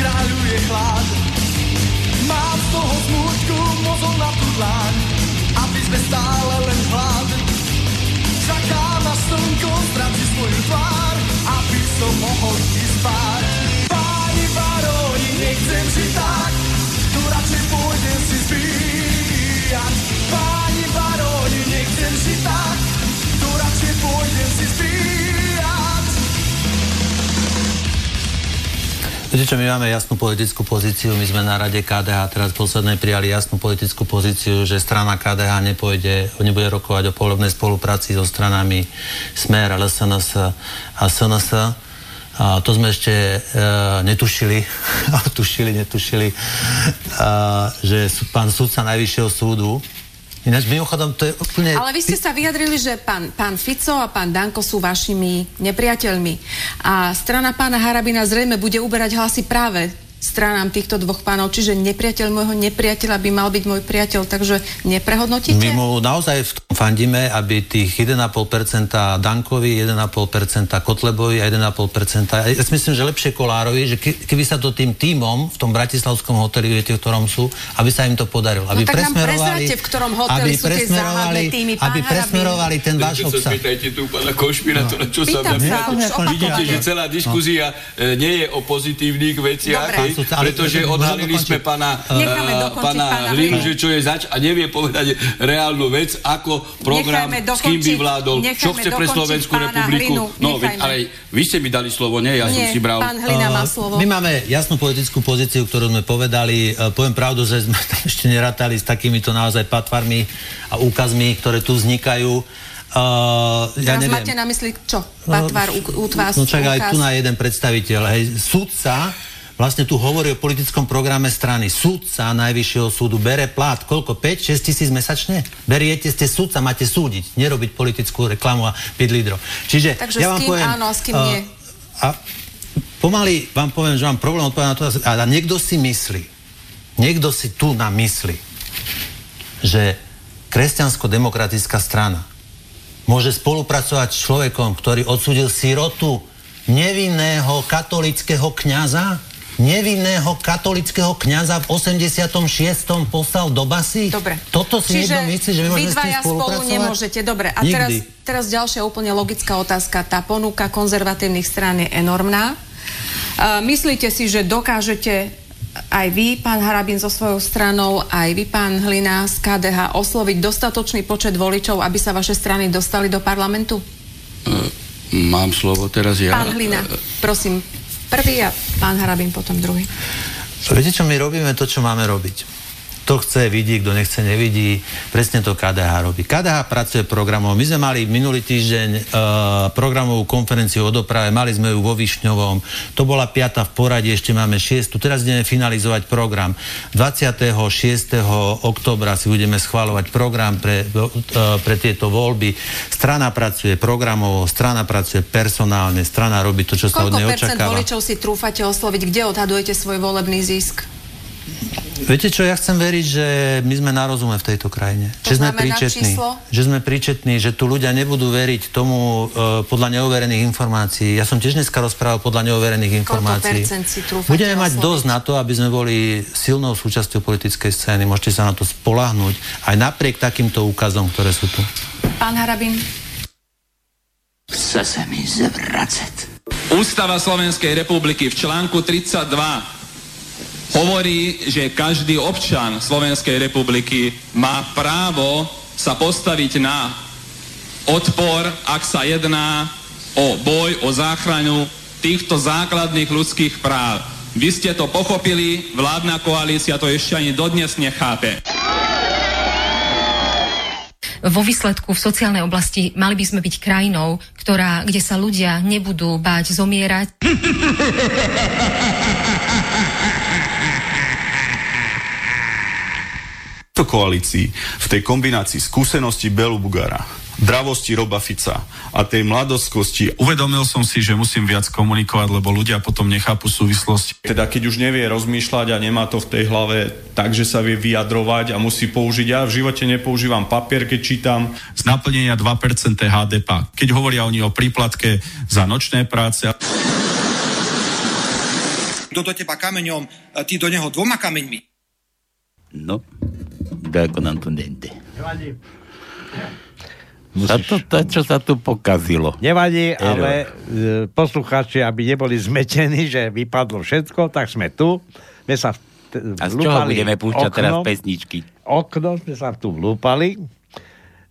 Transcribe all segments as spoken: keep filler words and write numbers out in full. kráľuje chlad. Mám z toho smúčku mozol na tú dláň, aby sme stále len hlad. Čaká na slnko, zdraci svoju tvár, aby som mohol ísť spáť. Páni baroni, nechcem žiť tak, tu radšej pôjdem si zbíjať. Páni baroni, nechcem žiť tak, tu radšej pôjdem si zbíjať. Viete čo, my máme jasnú politickú pozíciu, my sme na rade ká dé há teraz v poslednej prijali jasnú politickú pozíciu, že strana ká dé há nepôjde, nebude rokovať o poľovnej spolupráci so stranami Smer, el es en es a es en es. A to sme ešte e, netušili, tušili, netušili, a, že sú pán sudca Najvyššieho súdu. Ináč mimochodom to je úplne... Ale vy ste sa vyjadrili, že pán, pán Fico a pán Danko sú vašimi nepriateľmi. A strana pána Harabina zrejme bude uberať hlasy práve stranám týchto dvoch pánov. Čiže nepriateľ môjho nepriateľa by mal byť môj priateľ. Takže neprehodnotíte? My mu naozaj v tom fandíme, aby tých jeden a pol percenta Dankovi, jeden a pol percenta Kotlebovi a jeden a pol percenta... Ja si myslím, že lepšie Kolárovi, že keby sa to tým tímom v tom bratislavskom hoteli, viete, v ktorom sú, aby sa im to podarilo. Aby no tak nám prezráte, v ktorom hoteli sú tie záhadné týmy. Aby presmerovali ten váš obsah. Spýtajte tu pána konšpirátora, no. čo sa mňa pýtate. Vidíte, že celá diskuzia no. nie je o pozitívnych veciach, pretože odhalili sme pána pána Hlinu, že čo je zač a nevie povedať reálnu vec, ako program, s kým by vládol, čo chce pre Slovenskú republiku. No, ale vy ste mi dali slovo, nie? Ja som si bral. Pán Hlina má slovo. My máme jasnú politickú pozíciu, ktorú sme povedali. Poviem pravdu, že sme tam ešte nerátali s takýmito naozaj patvarmi a úkazmi, ktoré tu vznikajú. Uh, ja neviem. Máte na mysli čo? Patvar, útvaz, úkaz? No čak, aj tu na jeden predstaviteľ. Sudca vlastne tu hovorí o politickom programe strany. Sudca Najvyššieho súdu bere plat, koľko? päť šesť tisíc mesačne? Beriete, ste sudca, máte súdiť, nerobiť politickú reklamu a byť lídrom. Čiže takže ja vám poviem... áno, s kým nie. A, a pomaly vám poviem, že mám problém odpovedať na to. A niekto si myslí, niekto si tu na mysli, že kresťansko-demokratická strana môže spolupracovať s človekom, ktorý odsúdil sirotu, nevinného katolického kňaza, nevinného katolického kňaza v osemdesiatom šiestom poslal do basy? Dobre. Toto si niekto myslí, že my môžeme s tým spolupracovať? Spolu nemôžete. Dobre. A teraz, teraz ďalšia úplne logická otázka. Tá ponuka konzervatívnych strán je enormná. Uh, myslíte si, že dokážete aj vy, pán Harabin, so svojou stranou, aj vy, pán Hlina z ká dé há, osloviť dostatočný počet voličov, aby sa vaše strany dostali do parlamentu? Uh, mám slovo teraz ja. Pán Hlina, prosím. Prvý a pán Harabin potom druhý. Viete, čo my robíme? To, čo máme robiť. Kto chce, vidí, kto nechce, nevidí. Presne to ká dé há robí. ká dé há pracuje programov. My sme mali minulý týždeň uh, programovú konferenciu o doprave. Mali sme ju vo Višňovom. To bola piata v poradí, ešte máme šiestu. Teraz ideme finalizovať program. dvadsiateho šiesteho októbra si budeme schvaľovať program pre, uh, pre tieto voľby. Strana pracuje programovo, strana pracuje personálne, strana robí to, čo koľko sa od nej očakáva. Koľko percent voličov si trúfate osloviť? Kde odhadujete svoj volebný zisk? Viete čo, ja chcem veriť, že my sme na rozume v tejto krajine. To že, sme príčetní, že sme príčetní, že tu ľudia nebudú veriť tomu e, podľa neoverených informácií. Ja som tiež dneska rozprával podľa neoverených informácií. Budeme mať osloviť? Dosť na to, aby sme boli silnou súčasťou politickej scény. Môžete sa na to spoľahnúť aj napriek takýmto úkazom, ktoré sú tu. Pán Harabin. Chce sa mi zvracať. Ústava Slovenskej republiky v článku tridsaťdva hovorí, že každý občan Slovenskej republiky má právo sa postaviť na odpor, ak sa jedná o boj, o záchranu týchto základných ľudských práv. Vy ste to pochopili, vládna koalícia to ešte ani dodnes nechápe. Vo výsledku v sociálnej oblasti mali by sme byť krajinou, ktorá, kde sa ľudia nebudú báť zomierať. Koalícii v tej kombinácii skúsenosti Belu Bugara, dravosti Roba Fica a tej mladoskosti. Uvedomil som si, že musím viac komunikovať, lebo ľudia potom nechápu súvislosti. Teda keď už nevie rozmýšľať a nemá to v tej hlave tak, že sa vie vyjadrovať a musí použiť. Ja v živote nepoužívam papier, keď čítam. Z naplnenia dva percentá há dé pé. Keď hovoria oni o príplatke za nočné práce. kto do teba kameňom, ty do neho dvoma kameňmi. No, Danko nám tu nejde. Nevadí. Musíš... To, to, čo sa tu pokazilo. Nevadí, Error. Ale poslucháči, aby neboli zmetení, že vypadlo všetko, tak sme tu. My sa t- A z čoho budeme púšťať okno, teraz pesničky? Okno sme sa tu vlúpali.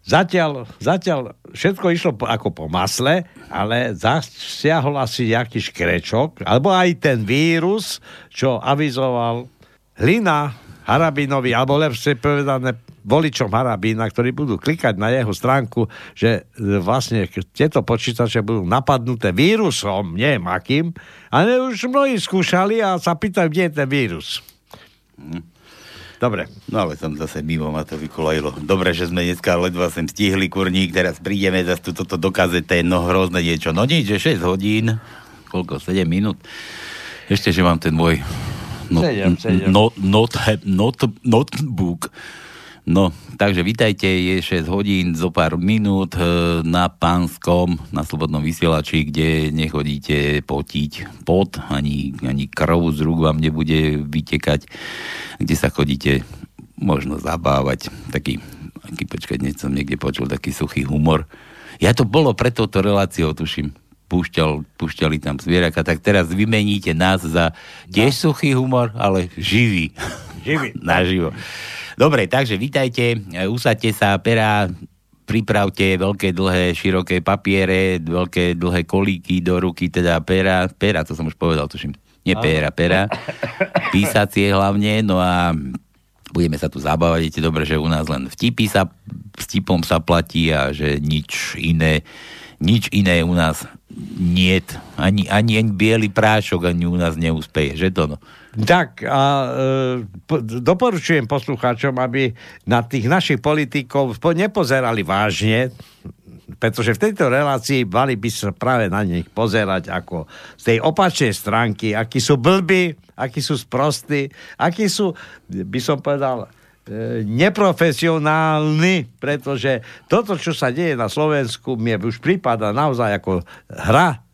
Zatiaľ, zatiaľ všetko išlo po, ako po masle, ale zasiahol asi nejaký škrečok, alebo aj ten vírus, čo avizoval Hlina Harabinovi, alebo lepšie povedané voličom Harabína, ktorí budú klikať na jeho stránku, že vlastne tieto počítače budú napadnuté vírusom, neviem akým, ale už mnohí skúšali a sa pýtajú, kde je ten vírus. Dobre. No ale som zase mimo, ma to vykolajilo. Dobre, že sme dneska ledva sem stihli, kurník, teraz prídeme zase tu toto dokaze, to je no hrozné niečo. No nič, že šesť hodín, koľko, sedem minút. Ešte, že mám ten môj not, not, not, not, notebook. No, takže vítajte, je šesť hodín, zo pár minút na Panskom, na slobodnom vysielači, kde nechodíte potiť pot, ani, ani krv z rúk vám nebude vytekať, kde sa chodíte možno zabávať, taký, aký, počkaj, dnes som niekde počul taký suchý humor. Ja to bolo pre touto reláciou, tuším, púšťal, púšťali tam zvieraka, tak teraz vymeníte nás za tiež no. Suchý humor, ale živý. Živý. Naživo. Dobre, takže vítajte, usaďte sa, perá, pripravte veľké, dlhé, široké papiere, veľké, dlhé kolíky do ruky, teda perá, perá, to som už povedal, tuším, nie perá, perá, písacie hlavne, no a budeme sa tu zabávať, je dobre, že u nás len vtipy sa, vtipom sa platí a že nič iné, nič iné u nás niet, ani, ani, ani biely prášok, ani u nás neúspeje, že to no. Tak a e, po, doporučujem poslucháčom, aby na tých našich politikov nepozerali vážne, pretože v tejto relácii mali by sa práve na nich pozerať ako z tej opačnej stránky, akí sú blbí, akí sú sprostí, akí sú, by som povedal, e, neprofesionálni, pretože toto, čo sa deje na Slovensku, mne už prípada naozaj ako hra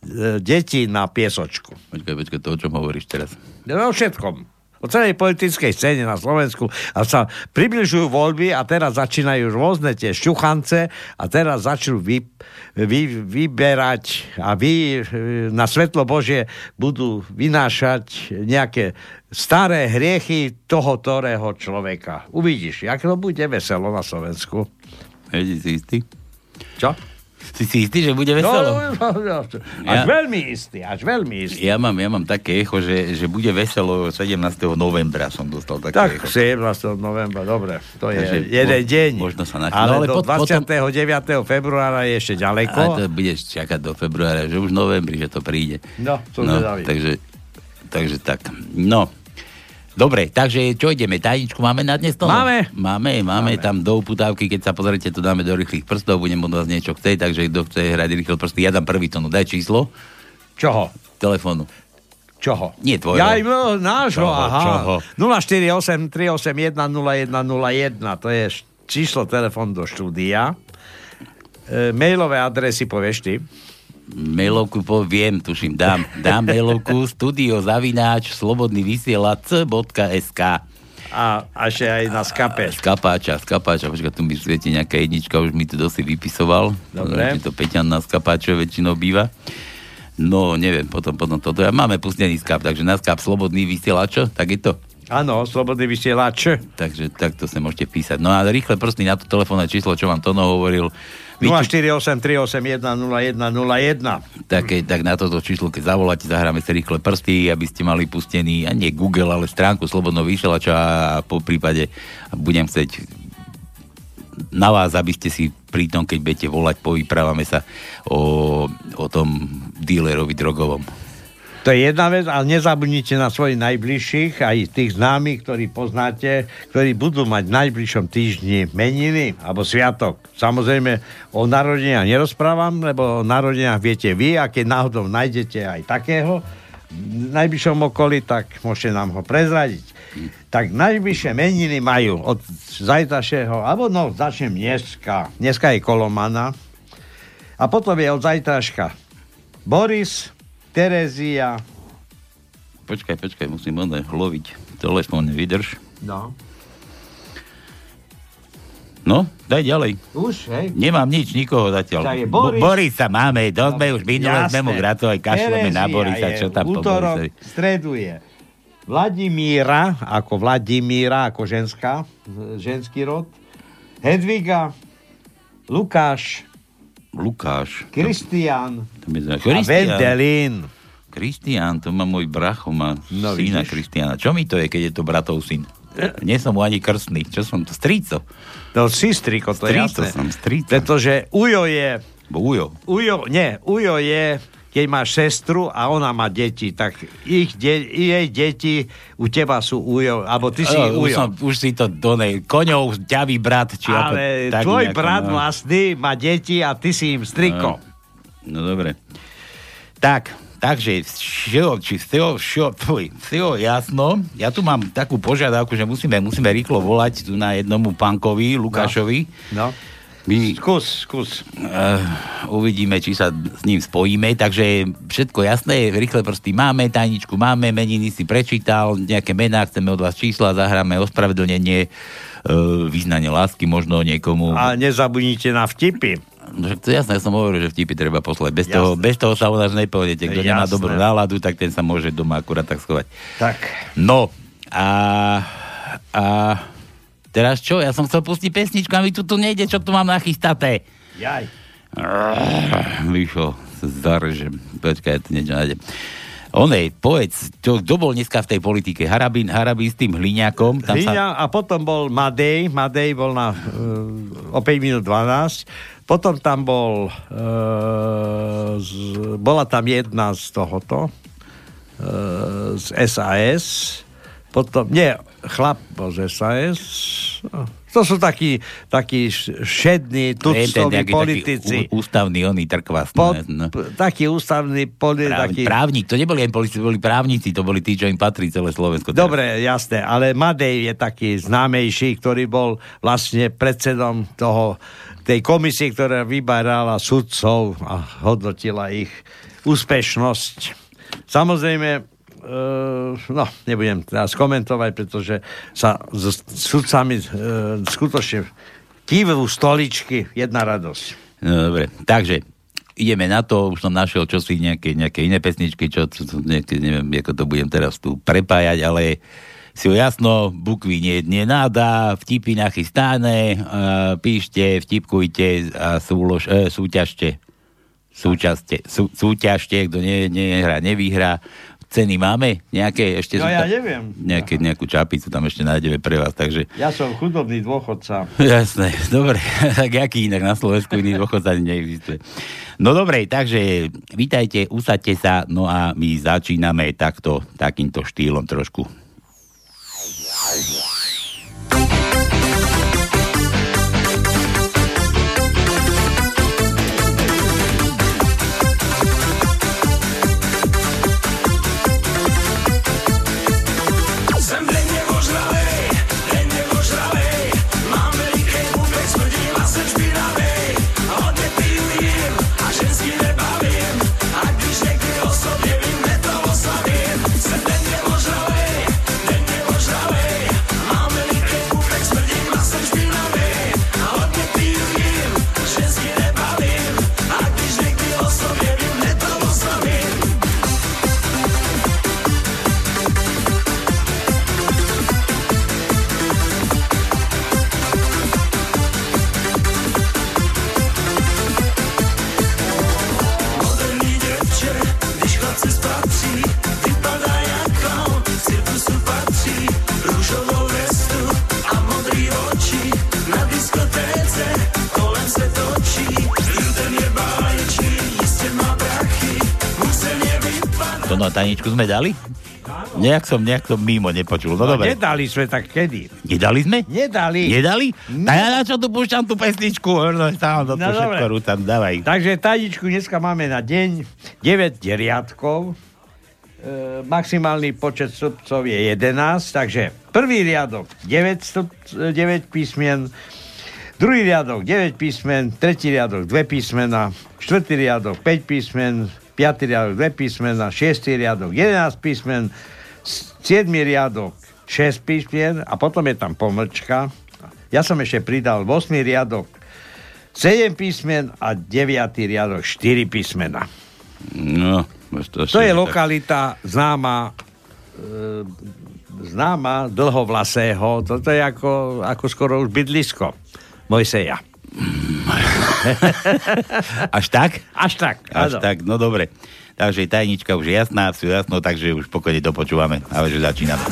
deti na piesočku. Počkaj, počkaj, to o čom hovoríš teraz? No všetkom. O celej politickej scéne na Slovensku. A sa približujú voľby a teraz začínajú rôzne tie šťuchance a teraz začnú vy, vy, vyberať a vy na svetlo Božie budú vynášať nejaké staré hriechy toho, ktorého človeka. Uvidíš, jak to bude veselo na Slovensku. Hej, si istý? Čo? Si si istý, že bude veselo? No, no, no. Až ja, veľmi istý, až veľmi istý. Ja mám, ja mám také echo, že, že bude veselo sedemnásteho novembra som dostal také tak, echo. sedemnásteho novembra, dobre. To je takže jeden mo- deň. Možno sa načne. Ale, ale do pod, dvadsiateho deviateho februára je ešte ďaleko. A to budeš čakať do februára, že už novembri, že to príde. No, to no, zvedavý. Takže, takže tak. No. Dobre, takže čo ideme? Tajničku máme na dnes? Máme. máme. Máme, máme tam do uputávky, keď sa pozrite, to dáme do rýchlych prstov, budem od vás niečo chcieť, takže kto chce hrať rýchle prsty, ja dám prvý tonu, daj číslo. Čoho? Telefónu. Čoho? Nie tvojho. Ja im nášho, čoho, aha. Čoho? nula štyri osem tri osem jeden nula jeden nula jeden, to je číslo telefón do štúdia. E, mailové adresy povieš ty. Mailovku poviem, tuším, dám, dám mailovku studio zavináč slobodný vysielač bodka es ká a ešte aj na skape. Skapáča, skapáča, počka, tu mi svieti nejaká jednička, už mi to dosť vypisoval. Dobre. To Peťan na skapáče väčšinou býva. No, neviem, potom, potom toto. Ja máme pustený skap, takže na skap slobodný vysielač, tak je to. Áno, slobodný vysielač. Takže takto sa môžete písať. No a rýchle prsty na to telefónne číslo, čo vám Tono hovoril. nula štyri osem tri osem jeden nula jeden nula jeden. Tak, tak na toto číslo, keď zavoláte, zahráme si rýchle prsty, aby ste mali pustený, a nie Google, ale stránku slobodného vysielača a po prípade budem chcieť na vás, aby ste si pri tom, keď budete volať, povyprávame sa o, o tom dílerovi drogovom. To je jedna vec, ale nezabudnite na svojich najbližších, aj tých známych, ktorí poznáte, ktorí budú mať v najbližšom týždni meniny alebo sviatok. Samozrejme, o narodeniach nerozprávam, lebo o narodeniach viete vy a keď náhodou nájdete aj takého v najbližšom okolí, tak môžete nám ho prezradiť. Tak najbližšie meniny majú od zajtrašieho, alebo no, začnem dneska. Dneska je Kolomana a potom je od zajtraška Boris, Terezia, Počkaj, počkaj, musím odaj hloviť. Telefón, vydrž. No. No, daj ďalej. Už, hej. Nemám nič, nikoho zatiaľ. Boris. Bo- Borisa máme, dosť sme no, už minule, sme mu gratovali, kašľame na Borisa, čo tam po Borisovi. Streduje. Vladimíra, ako Vladimíra, ako ženská, ženský rod. Hedviga, Lukáš. Lukáš. Kristián. A Vendelín. Kristián, to má môj bracho, má no, syna Kristiána. Čo mi to je, keď je to bratov syn? Nie som mu ani krstný. Čo som to? Strico. No, si striko, to je jasné. Som, strico. Pretože Ujo je... Bo Ujo. Ujo, nie, Ujo je, keď máš sestru a ona má deti, tak ich de- jej deti u teba sú Ujo, alebo ty si uh, Ujo. Už, som, už si to donej, koňov ťavý brat. Či ale ako, tvoj nejako, brat no. vlastný má deti a ty si im striko. No, no dobre. Tak... Takže všeho, či všeho, všeho, všeho jasno. Ja tu mám takú požiadavku, že musíme, musíme rýchlo volať tu na jednomu pankovi, Lukášovi. No. no. My, skús, skús. Uh, uvidíme, či sa s ním spojíme. Takže všetko jasné, rýchle prsty máme, tajničku máme, meniny si prečítal, nejaké mená, chceme od vás čísla, zahráme ospravedlnenie, uh, význanie lásky možno niekomu. A nezabudnite na vtipy. No, jasné, ja som hovoril, že vtipy treba poslať. Bez, toho, bez toho sa u nás nepovedete. Kto jasné. nemá dobrú náladu, tak ten sa môže doma akurát tak schovať. Tak. No, a, a teraz čo? Ja som chcel pustiť pesničku a mi tu tu nejde, čo tu mám nachystaté. Jaj. Vyšo, zaržem. Počkaj, ja tu niečo nájdem. Onej, povedz, to, kto bol dneska v tej politike? Harabin, Harabin s tým Hliňakom. Tam Hlina, sa... A potom bol Madej, Madej bol na uh, o päť minút dvanásť. Potom tam bol, uh, z, bola tam jedna z tohoto, uh, z es a es. Potom, nie, chlap bol z es a es. To sú takí, takí šední, tuctoví politici. Taký ústavný, oný trkvás. Po, no. Taký ústavný politici. Práv, taký... Právnik, to neboli aj politici, to boli právnici, to boli tí, čo im patrí celé Slovensko. Teraz. Dobre, jasné, ale Madej je taký známejší, ktorý bol vlastne predsedom toho, tej komisie, ktorá vyberala sudcov a hodnotila ich úspešnosť. Samozrejme, no, nebudem teraz komentovať, pretože sa s sudcami e, skutočne kývajú stoličky, jedna radosť. No, dobre, takže ideme na to, už som našiel čosi nejaké, nejaké iné pesničky, čo, čo, čo nejaké, neviem, ako to budem teraz tu prepájať, ale si jasno, bukvy nie, nie náda, vtipy nachystáne, e, píšte, vtipkujte a súlož, e, súťažte. Súťažte, sú, súťažte, kto nie, nie hra, nevyhrá. Ceny máme? Nejaké ešte... No ja tam, neviem. Nejaké, nejakú čapicu tam ešte nájdeme pre vás, takže... Ja som chudobný dôchodca. Jasné, dobre. Tak jaký inak na Slovensku iný dôchodca neexistuje. No dobre, takže vítajte, usaďte sa, no a my začíname takto, takýmto štýlom trošku. Taničku sme dali? Nejak som, nejak som mimo nepočul. No, no dobre. Nedali sme, tak kedy? Nedali sme? Nedali. Nedali? No ja na čo tu púšťam tú pesničku? No, no dobre. Rútam, dávaj. Takže taničku dneska máme na deň deväť riadkov. E, maximálny počet stupcov je jedenásť. Takže prvý riadok deväť, stup, deväť písmen, druhý riadok deväť písmen, tretí riadok dve písmena, štvrtý riadok päť písmen, piaty riadok dve písmena, šiesty riadok jedenásť písmen, siedmy riadok šesť písmen a potom je tam pomlčka. Ja som ešte pridal ôsmy riadok sedem písmen a deviaty riadok štyri písmena. No, to, to je lokalita tak... známa e, známa Dlhovlasého. Toto je ako, ako skoro už bydlisko Mojseja. Až tak? Až tak. Až áno. tak, no dobre. Takže tajnička už je jasná, sú jasno, takže už pokojne to počúvame. Ale že začíname.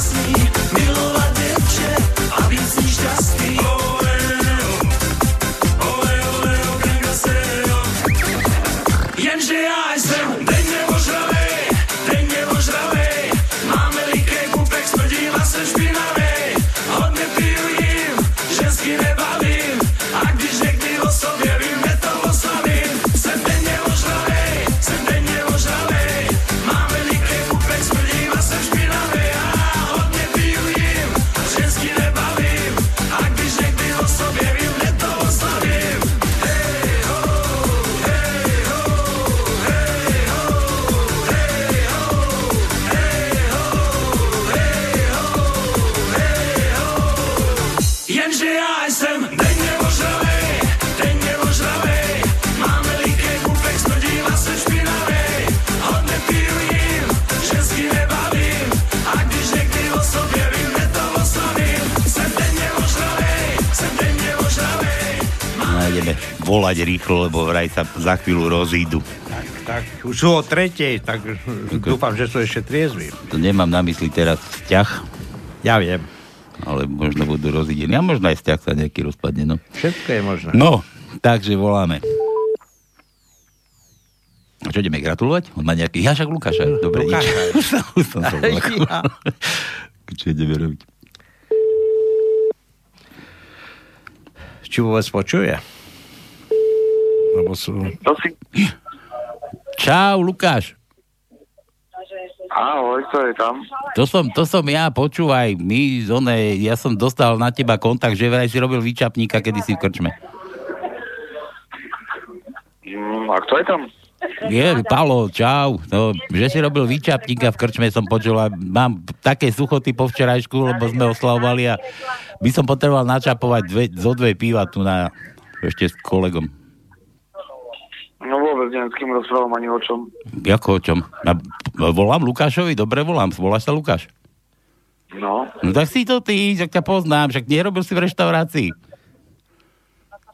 Volať rýchlo, lebo vraj sa za chvíľu rozídu. Tak, tak, už sú o tretej, tak Ako... dúfam, že sú ešte triezvi. To nemám na mysli teraz vzťah. Ja viem. Ale možno budú rozídení. A možno aj vzťah sa nejaký rozpadne, no. Všetko je možné. No, takže voláme. A čo, ideme gratulovať? On má nejaký... Ja však Lukáša. Dobre, nič. Už som sa volal. Čo ideme robiť? Či vôbec počuje? Lebo sú... Čau, Lukáš. Ahoj, čo je tam? To som, to som ja, počúvaj. My, zone, ja som dostal na teba kontakt, že vraj si robil výčapníka, kedy si v krčme. A kto je tam? Je, Palo, čau. No, že si robil výčapníka v krčme, som počul a mám také suchoty po včerajšku, lebo sme oslavovali a by som potreboval načapovať dve, zo dve píva tu na, ešte s kolegom. No vôbec neviem, s kým rozprávam ani o čom. Jako o čom? Ja volám Lukášovi, dobre volám. Voláš sa Lukáš? No. No tak si to ty, že ťa poznám, však nerobil si v reštaurácii.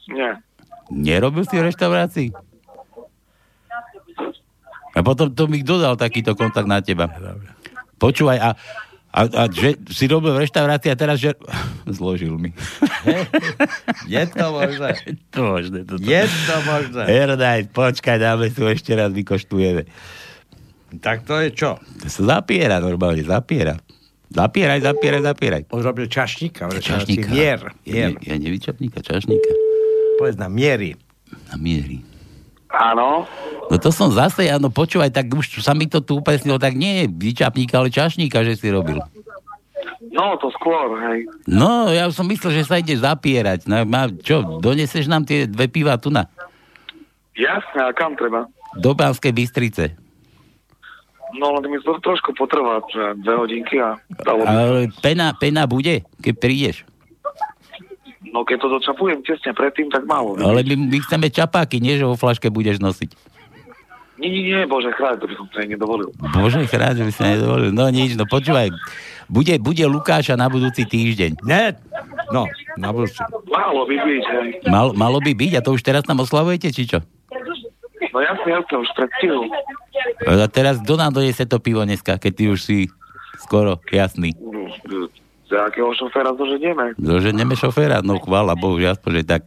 Nie. Nerobil si v reštaurácii? A potom to mi dodal takýto kontakt na teba. Počúvaj, a, a, a že si robil v reštaurácii a teraz, že... Zložil mi. Je to možné. Je to možné. Toto. Je to možné. Herdaj, počkaj, dáme tu ešte raz, vykoštujeme. Tak to je čo? To sa zapiera normálne, zapiera. Zapieraj, zapieraj, zapieraj. On robil čašníka. Čašníka. Mier. mier. Ja, ja nevyčapníka, čašníka. Povedz na miery. Na miery. Áno. No to som zase, áno, počúvaj, tak už sa mi to tu upresnilo, tak nie je vyčapníka, ale čašníka, že si robil. No, to skôr, hej. No, ja som myslel, že sa ideš zapierať. No, čo, doneseš nám tie dve piva tu na? Jasne, a kam treba? Do Banskej Bystrice. No, ale mi to trošku potrvá, dve hodinky a... Ale pena, pena bude, keď prídeš. No, keď to dočapujem tesne predtým, tak málo. Ale my, my chceme čapáky, nie, že vo flaške budeš nosiť. Nie, nie, nie, Bože chráň, to by som sa nedovolil. Bože chráň, to by sa nedovolil. No nič, no počúvaj. Bude, bude Lukáša na budúci týždeň. Nie, no, na budúci. Malo by byť, hej. Mal, malo by byť, a to už teraz nám oslavujete, či čo? No jasne, jasne, už pred pivom. A teraz, kto nám donesie to pivo dneska, keď ty už si skoro jasný? Za akého šoféra doženieme? Doženieme šoféra, no chvála Bohu, že aspoň, že tak...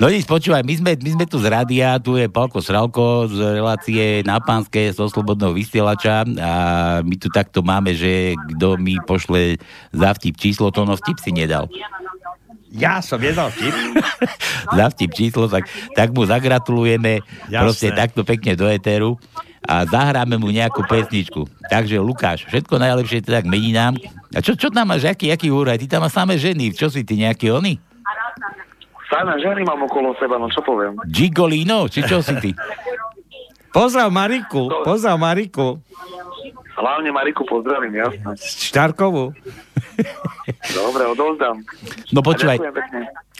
No nič, počúvaj, my sme, my sme tu z rádia, tu je Paľko Sralko z relácie Na panské, zo slobodného vysielača a my tu takto máme, že kto mi pošle za vtip číslo, to ono vtip si nedal. Ja som jedal vtip. Za vtip číslo, tak, tak mu zagratulujeme. Jasne. Proste takto pekne do etéru a zahráme mu nejakú pesničku. Takže Lukáš, všetko najlepšie teda k meninám. A čo, čo tam máš, aký, aký úraj? Ty tam máš samé ženy, čo si ty, nejaký oný? Sána ženy mám okolo seba, no čo poviem? Gigolino, či čo si ty? Pozdrav Mariku, pozdrav Mariku. Hlavne Mariku pozdravím, jasno. Štárkovú. Dobre, odovzdám. No počúvaj.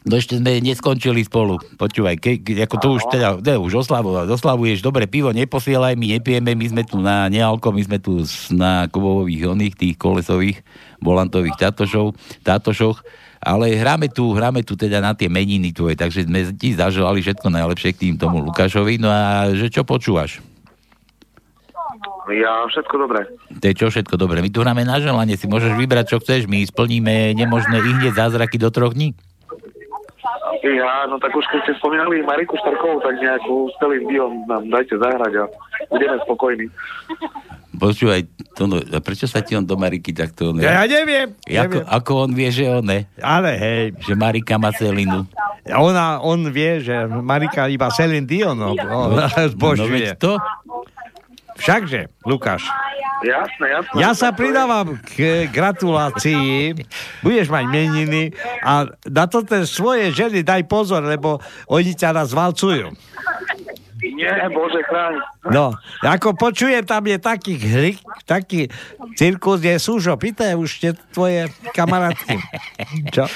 No ešte sme neskončili spolu. Počúvaj, ke, ke, ako to Aho. Už teda, ne, už oslavo, oslavuješ, dobre, pivo neposielaj, my nepieme, my sme tu na nealko, my sme tu na kovových oných, tých kolesových, volantových tátošov, tátošoch, ale hráme tu, hráme tu teda na tie meniny tvoje, takže sme ti zaželali všetko najlepšie k tým tomu Lukášovi, no a že čo počúvaš? Ja, všetko dobre. To je čo všetko dobre? My tu hráme na želanie, si môžeš vybrať, čo chceš, my splníme nemožné i hneď zázraky do troch dní. Ja, no tak už keď ste spomínali Mariku Štarkovú, tak nejakú Celine Dion nám dajte zahrať a budeme spokojní. Počúvaj, to no, prečo sa ti on do Mariky takto... Ne? Ja neviem. Jako, neviem. Ako on vie, že on ne? Ale hej. Že Marika má Celinu. Ona, on vie, že Marika iba Celine Dion on, on no, zbožuje. No to... Všakže, Lukáš. Jasné, jasné. Ja sa pridávam k gratulácii. Budeš mať meniny a na to tie svoje ženy daj pozor, lebo oni ťa nás valcujú. Nie, Bože chráň. No, ako počujem, tam je taký hrik, taký cirkus, je súžo, pýtaj už tie tvoje kamarátky. Čo?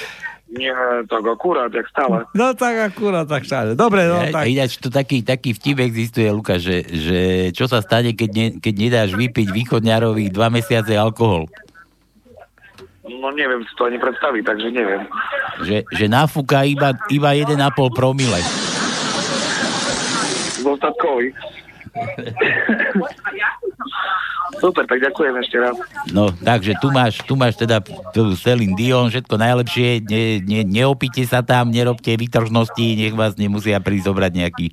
Nie, tak akurát, jak stále. No tak akurát, tak stále. Dobre, no tak. Ináč, to taký, taký vtip existuje, Lukáš, že, že čo sa stane, keď, ne, keď nedáš vypiť východňarových dva mesiace alkohol? No neviem si to ani predstaviť, takže neviem. Že, že nafúka iba, iba jeden a pol promile. Zostatkový. Super, tak ďakujem ešte raz. No, takže tu máš, tu máš teda tu Celine Dion, všetko najlepšie, ne, ne, neopite sa tam, nerobte výtržnosti, nech vás nemusia prísť zobrať nejaký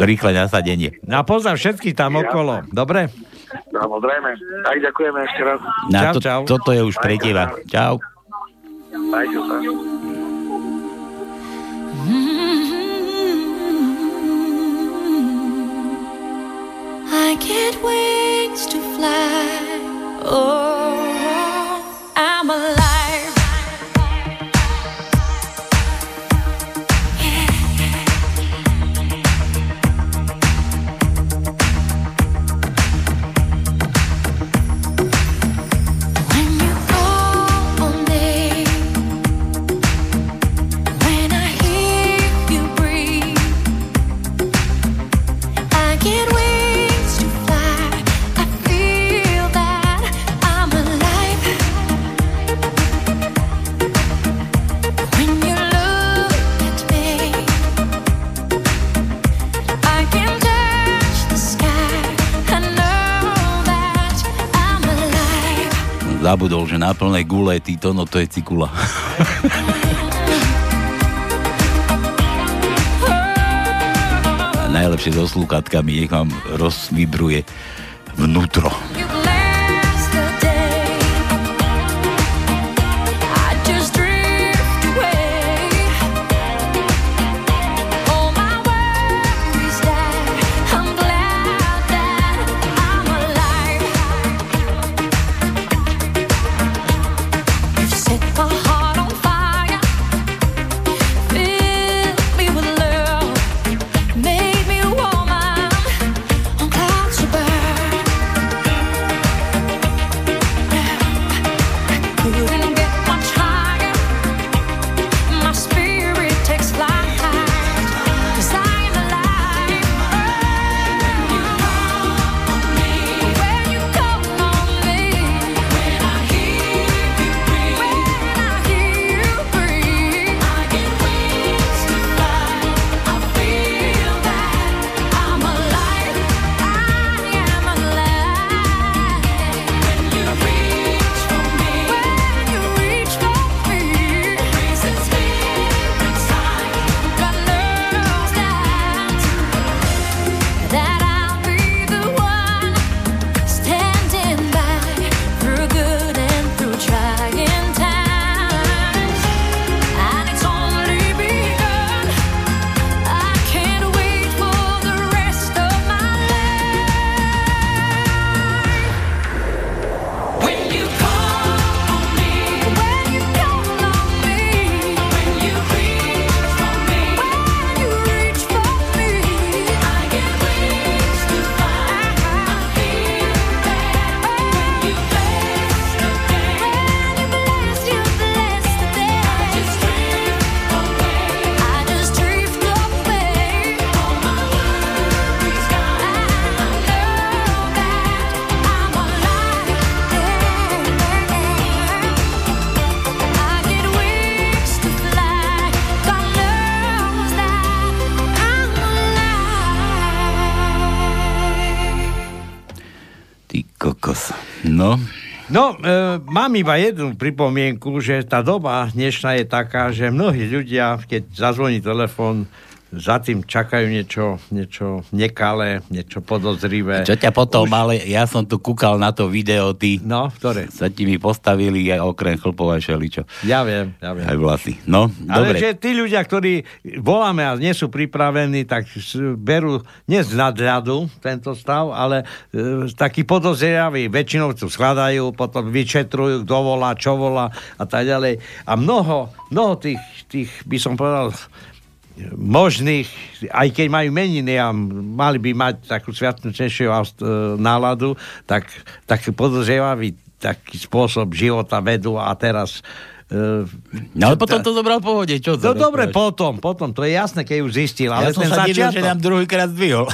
rýchle nasadenie. No a poznám všetkých tam okolo, dobre? Samozrejme, tak ďakujeme ešte raz. No, čau, to, čau. Toto je už pre teba. Čau. Majte sa. I get wings to fly. Oh, I'm alive. Zabudol, že na plnej gule týto, no to je cikula. Najlepšie so slúchadkami, nech vám rozvibruje vnútro. No, no e, mám iba jednu pripomienku, že tá doba dnešná je taká, že mnohí ľudia, keď zazvoní telefón, za tým čakajú niečo, niečo nekalé, niečo podozrivé. Čo ťa potom, už... ale ja som tu kúkal na to video, ty. No, ktoré? Sa ti mi postavili aj okrem chlpov a šeličo. Ja viem, ja viem. Aj vlasy. No, ale dobre. Že tí ľudia, ktorí voláme a nie sú pripravení, tak berú nie z nadľadu tento stav, ale e, takí podozriaví, väčšinou tu skladajú, potom vyčetrujú, kto volá, čo volá a tak ďalej. A mnoho, mnoho tých, tých by som povedal, možných, aj keď majú meniny a mali by mať takú sviatočnejšiu náladu, tak, tak podozrievaví taký spôsob života vedú a teraz... Uh, no ale potom to zobral v pohode, čo to? No dobre, potom, potom, to je jasné, keď ju zistil, ale ja ten začiatok... Ja som sa divil, že nám druhýkrát zdvihol.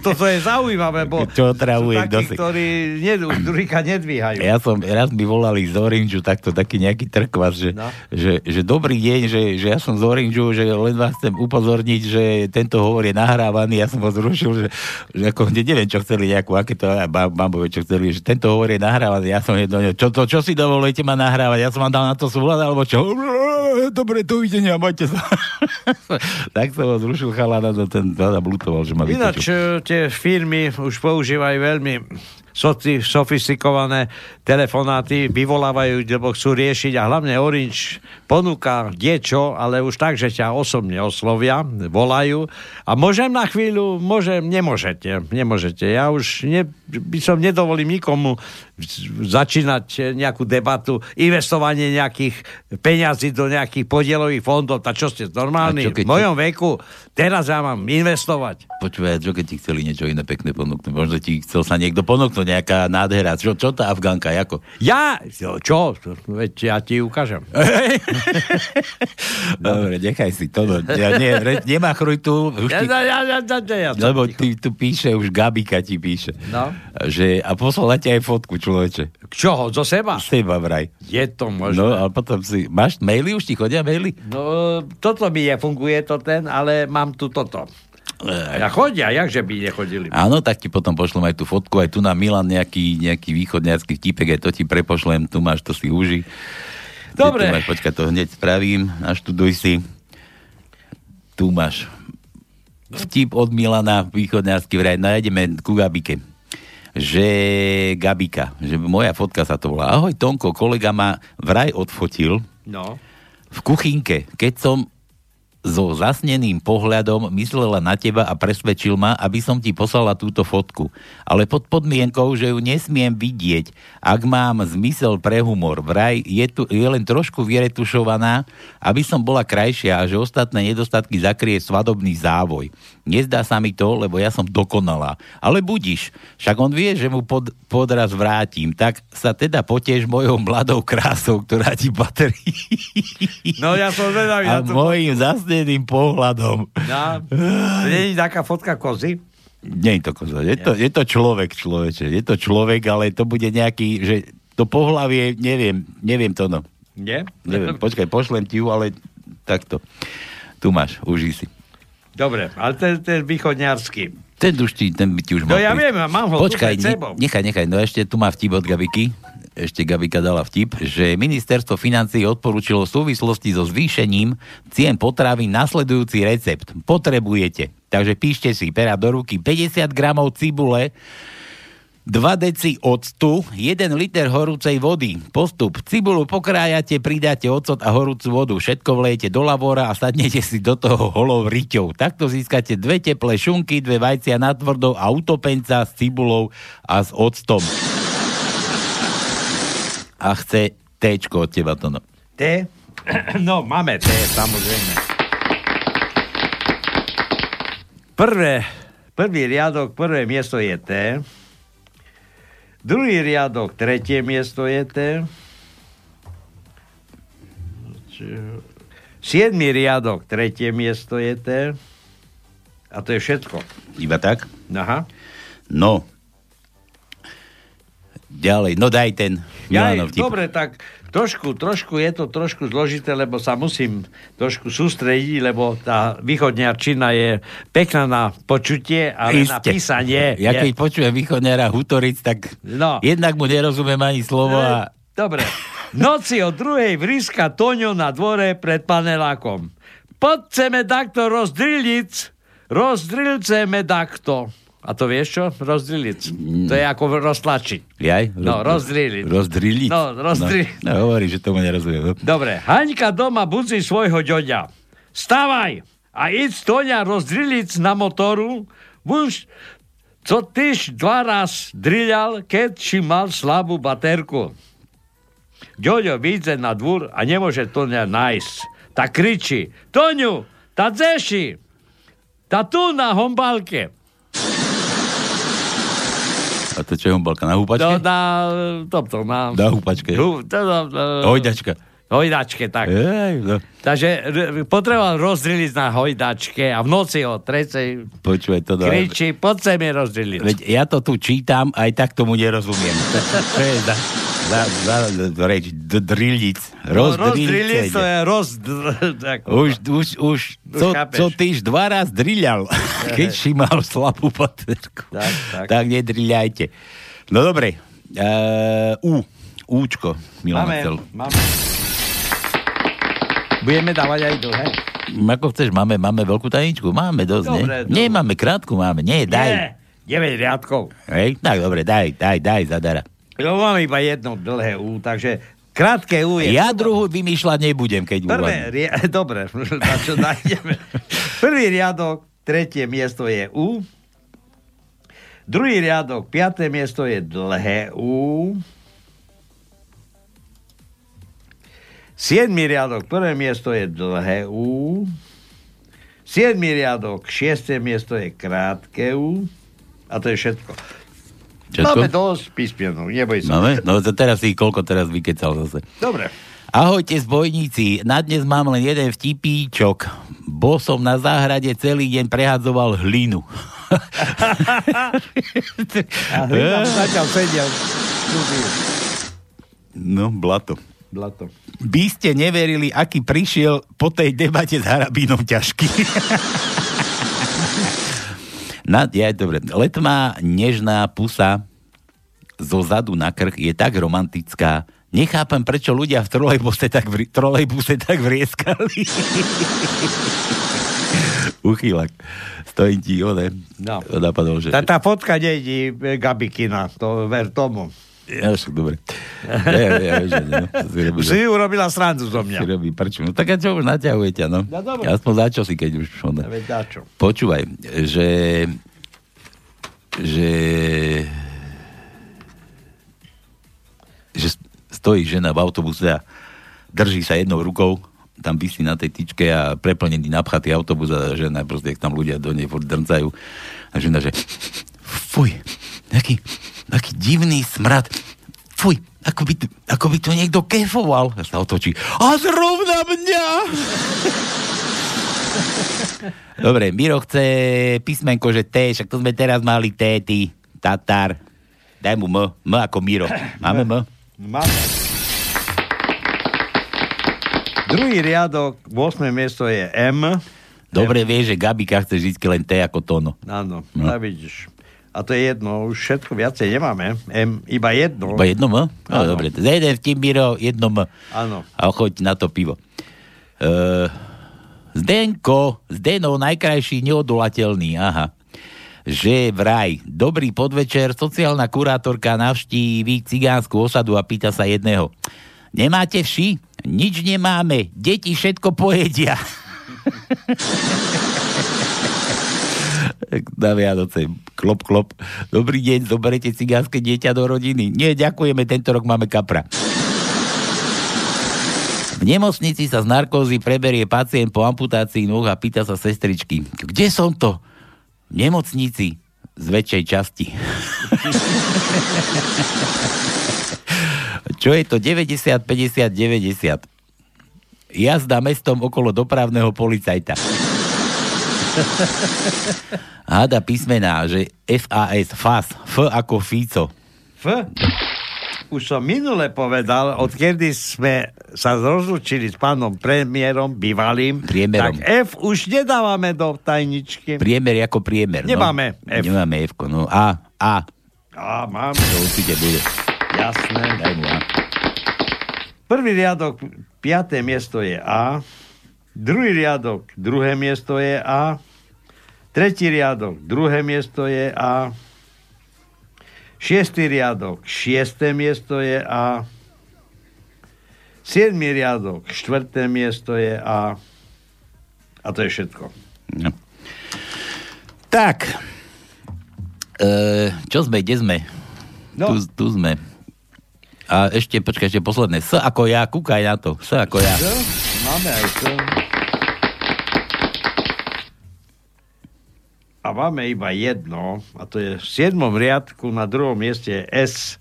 Toto je zaujímavé, bo čo travujem, sú takí, ktorí ned- druhýkrát nedvíhajú. Ja som, raz by volali z Orangeu, takto, taký nejaký trkvas, že, no. že, že dobrý deň, že, že ja som z Orangeu, že len vás chcem upozorniť, že tento hovor je nahrávaný, ja som ho zrušil, že, že ako, neviem, čo chceli nejakú, aké to, bambové, čo chceli, že tento hovor je nahrávaný, ja som jedno, čo, to, čo si dovolujete ma nahrávať? Ja som vám dal na to súhľad, alebo čo? Dobre, dovidenia, majte sa. Tak som ho zrušil chalana, no ten zablutoval, že ma vytočil. Ináč tie firmy už používajú veľmi soci, sofistikované telefonáty, vyvolávajú, lebo chcú riešiť a hlavne Orange ponúka niečo, ale už tak, že ťa osobne oslovia, volajú a môžem na chvíľu, môžem, nemôžete, nemôžete. Ja už ne, by som nedovolil nikomu začínať nejakú debatu, investovanie nejakých peňazí do nejakých podielových fondov, tak čo ste normálni? Čo, v mojom ti... veku teraz ja mám investovať. Počúvaj, čo keď ti chceli niečo iné pekné ponúknuť? Možno ti chcel sa niekto ponúknuť, nejaká nádhera. Čo, čo tá Afgánka, ako? Ja? Čo? Veď ja ti ukážem. Dobre, nechaj si to. Ja, nie, re, nemá chruj tu. Ja, ti... ja, ja, ja, ja, lebo ty, tu píše, už Gabika ti píše. No. Že, a poslala ti aj fotku, človeče. Čoho? Zo seba? Seba vraj. Je to možné. No a potom si... Máš maily? Už ti chodia maily? No, toto mi nefunguje to ten, ale mám tu toto. Ja chodia, jakže by nechodili. Áno, tak ti potom pošlem aj tú fotku, aj tu na Milan nejaký, nejaký východňacký vtípek, aj to ti prepošlem, tu máš, to si uži. Dobre. Máš, počkaj, to hneď spravím, naštuduj si. Tu máš vtip od Milana, východňacký vraj. No jedeme ku Gabike. Že Gabika, že moja fotka sa to volá. Ahoj Tonko, kolega ma vraj odfotil no. v kuchynke, keď som so zasneným pohľadom myslela na teba a presvedčil ma, aby som ti poslala túto fotku. Ale pod podmienkou, že ju nesmiem vidieť, ak mám zmysel pre humor. Vraj je, tu, je len trošku vyretušovaná, aby som bola krajšia a že ostatné nedostatky zakrie svadobný závoj. Nezdá sa mi to, lebo ja som dokonalá. Ale budiš. Však on vie, že mu pod, podraz vrátim. Tak sa teda potež mojou mladou krásou, ktorá ti patrí. No ja som vedavý. A ja to... mojim zasneným pohľadom. No, nie je taká fotka kozy? Nie je to koza. Je to, je to človek, človeče. Je to človek, ale to bude nejaký, že to pohlavie, neviem, neviem to no. Nie? Neviem. Počkaj, pošlem ti ju, ale takto. Tu máš, užij si. Dobre, ale ten, ten východňarský. Ten už ti, ten by ti už mal. No ja viem, mám ho. Počkaj, ne, nechaj, nechaj. No ešte tu má vtip od Gabiky. Ešte Gabika dala vtip, že ministerstvo financií odporúčilo v súvislosti so zvýšením cien potravín nasledujúci recept. Potrebujete. Takže píšte si pera do ruky päťdesiat gramov cibule, dva deci octu, jeden liter horúcej vody. Postup. Cibulu pokrájate, pridáte ocot a horúcu vodu. Všetko vlejete do lavora a sadnete si do toho holou riťou. Takto získate dve teplé šunky, dve vajcia na tvrdo a utopenca s cibulou a s octom. A chce téčko od teba, Tono. Té? No, máme té, samozrejme. Prvé, prvý riadok, prvé miesto je té. Druhý riadok, tretie miesto je T. Siedmy riadok, tretie miesto je T. A to je všetko. Iba tak? Aha. No. Ďalej, no daj ten Milanov vtip. Dobre, tak trošku, trošku je to trošku zložité, lebo sa musím trošku sústrediť, lebo tá východňarčina je pekná na počutie, ale Iste. na písanie. Ja keď je... počujem východňara Hutoric, tak no. jednak mu nerozumiem ani slovo. A... Dobre. Noci o druhej vríska Toňo na dvore pred panelákom. Poďme takto rozdriliť, rozdrilceme takto. A to vieš čo? Rozdriliť. To je ako roztlačiť. Jaj? No, rozdriliť. Rozdriliť? No, rozdriliť. No, no hovorí, že tomu nerozumiem. Dobre. Haňka doma budzí svojho ďoďa. Stavaj a id Toňa rozdriliť na motoru. Už co tyš dva raz drilial, keď si mal slabú baterku. Ďoďo vidze na dvor a nemôže Toňa nájsť. Tak kričí. Toňu, ta dzeši. Ta tu na hombalke. A to čo je humbalka? Na húpačke? No, na... Tomto, na... Na húpačke. Hú, to, na, na, hojdačka. Hojdačke, tak. Ej, no. Takže r- potreboval rozdriliť na hojdačke a v noci o tretej počuj, to kričí, poď sa mi rozdriliť. Veď ja to tu čítam, aj tak tomu nerozumiem. Čo je za, za, za reč? Drilic. Rozdrilic to je rozdr... Už, už, už. Co tyž dva raz drilial. Keď si mal slabú paterku. Tak, tak. tak nedriľajte. No dobre. Uh, U. Účko. Máme, máme. Budeme dávať aj dlhé. Ako chceš, máme, máme veľkú tajničku. Máme dosť, dobre, ne? Dobre. Nie, máme krátku, máme. Nie, daj. Nie, deväť riadkov. Hej, tak dobre, daj, daj, daj, zadara. No máme iba jedno dlhé U, takže krátke U je... Ja druhú vymýšľať nebudem, keď uvažím. Ri... Dobre, na čo nájdeme. Prvý riadok, tretie miesto je U. Druhý riadok, piaté miesto je dlhé U. Siedmy riadok, prvé miesto je dlhé U. Siedmy riadok, šiesté miesto je krátke U. A to je všetko. Všetko? Máme dosť písmenov, neboj sa. Máme? No teraz si koľko teraz vykecal zase. Dobre. Ahojte zbojníci, na dnes mám len jeden vtipíčok. Bo som na záhrade celý deň prehádzoval hlinu. A hlina začal sedieť. No, blato. Blato. By ste neverili, aký prišiel po tej debate s Harabinom ťažký. na, ja, dobre. Letmá nežná pusa zo zadu na krk je tak romantická. Nechápam, prečo ľudia v trolejbuse tak, vri- trolejbuse tak vrieskali. Uchýlak. Stojí ti, one. No. Napadol, že... Tá, tá fotka nejdi Gabikina, to ver tomu. Ja, však, dobre. Ja, ja, ja, no. Robí, už si urobila srandu zo mňa. Si robí prču. No tak a čo už naťahuje ťa, no? Ja, dobre. Aspoň začo si, keď už... On... Ja, veď začo. Počúvaj, že... že... že stojí žena v autobuse a drží sa jednou rukou, tam visí na tej tyčke a preplnený napchatý autobus a žena proste, jak tam ľudia do nej drncajú a žena, že fuj, taký, taký divný smrad, fuj, ako by, ako by to niekto kefoval. A sa otočí, a zrovna mňa. Dobre, Miro chce písmenko, že T, však to sme teraz mali T, ty, Tatar, daj mu M, M ako Miro, máme M? Máme. Druhý riadok, ôsme miesto je M. Dobre M. Vieš, že Gabika chce vždy len T ako Tono. Áno, no. A vidíš. A to je jedno, už všetko viacej nemáme. M, iba jedno. Iba jedno M? No, dobre. Za jeden vtip, Miro, jedno M. Áno. A choď na to pivo. Uh, Zdenko, Zdeno, najkrajší, neodolateľný, aha. Že vraj, dobrý podvečer, sociálna kurátorka navštíví cigánsku osadu a pýta sa jedného. Nemáte vši? Nič nemáme, deti všetko pojedia. Na Vianoce, klop, klop. Dobrý deň, zoberete cigánske dieťa do rodiny. Nie, ďakujeme, tento rok máme kapra. V nemocnici sa z narkózy preberie pacient po amputácii nôh a pýta sa sestričky. Kde som to? V nemocnici z väčšej časti. Čo je to? deväťdesiat, päťdesiat, deväťdesiat. Jazda mestom okolo dopravného policajta. Háda písmená, že F A S, F A S, F ako Fico. F? už som minule povedal, odkedy sme sa rozlučili s pánom premiérom, bývalým, Priemerom. Tak F už nedávame do tajničky. Priemer ako priemer. Nemáme no. F. Nemáme F-ko, no A, A. A mám. To určite bude. Jasné. Daj mu A. Prvý riadok, piaté miesto je A. Druhý riadok, druhé miesto je A. Tretí riadok, druhé miesto je A. Šiestý riadok, šiesté miesto je A. Siedmý riadok, štvrté miesto je A. A to je všetko. No. Tak. E, čo sme, kde sme? No. Tu, tu sme. A ešte, počkaj, ešte posledné. S ako ja, kúkaj na to. S ako ja. Čo? Máme aj to. A máme iba jedno, a to je v siedmom riadku, na druhom mieste S.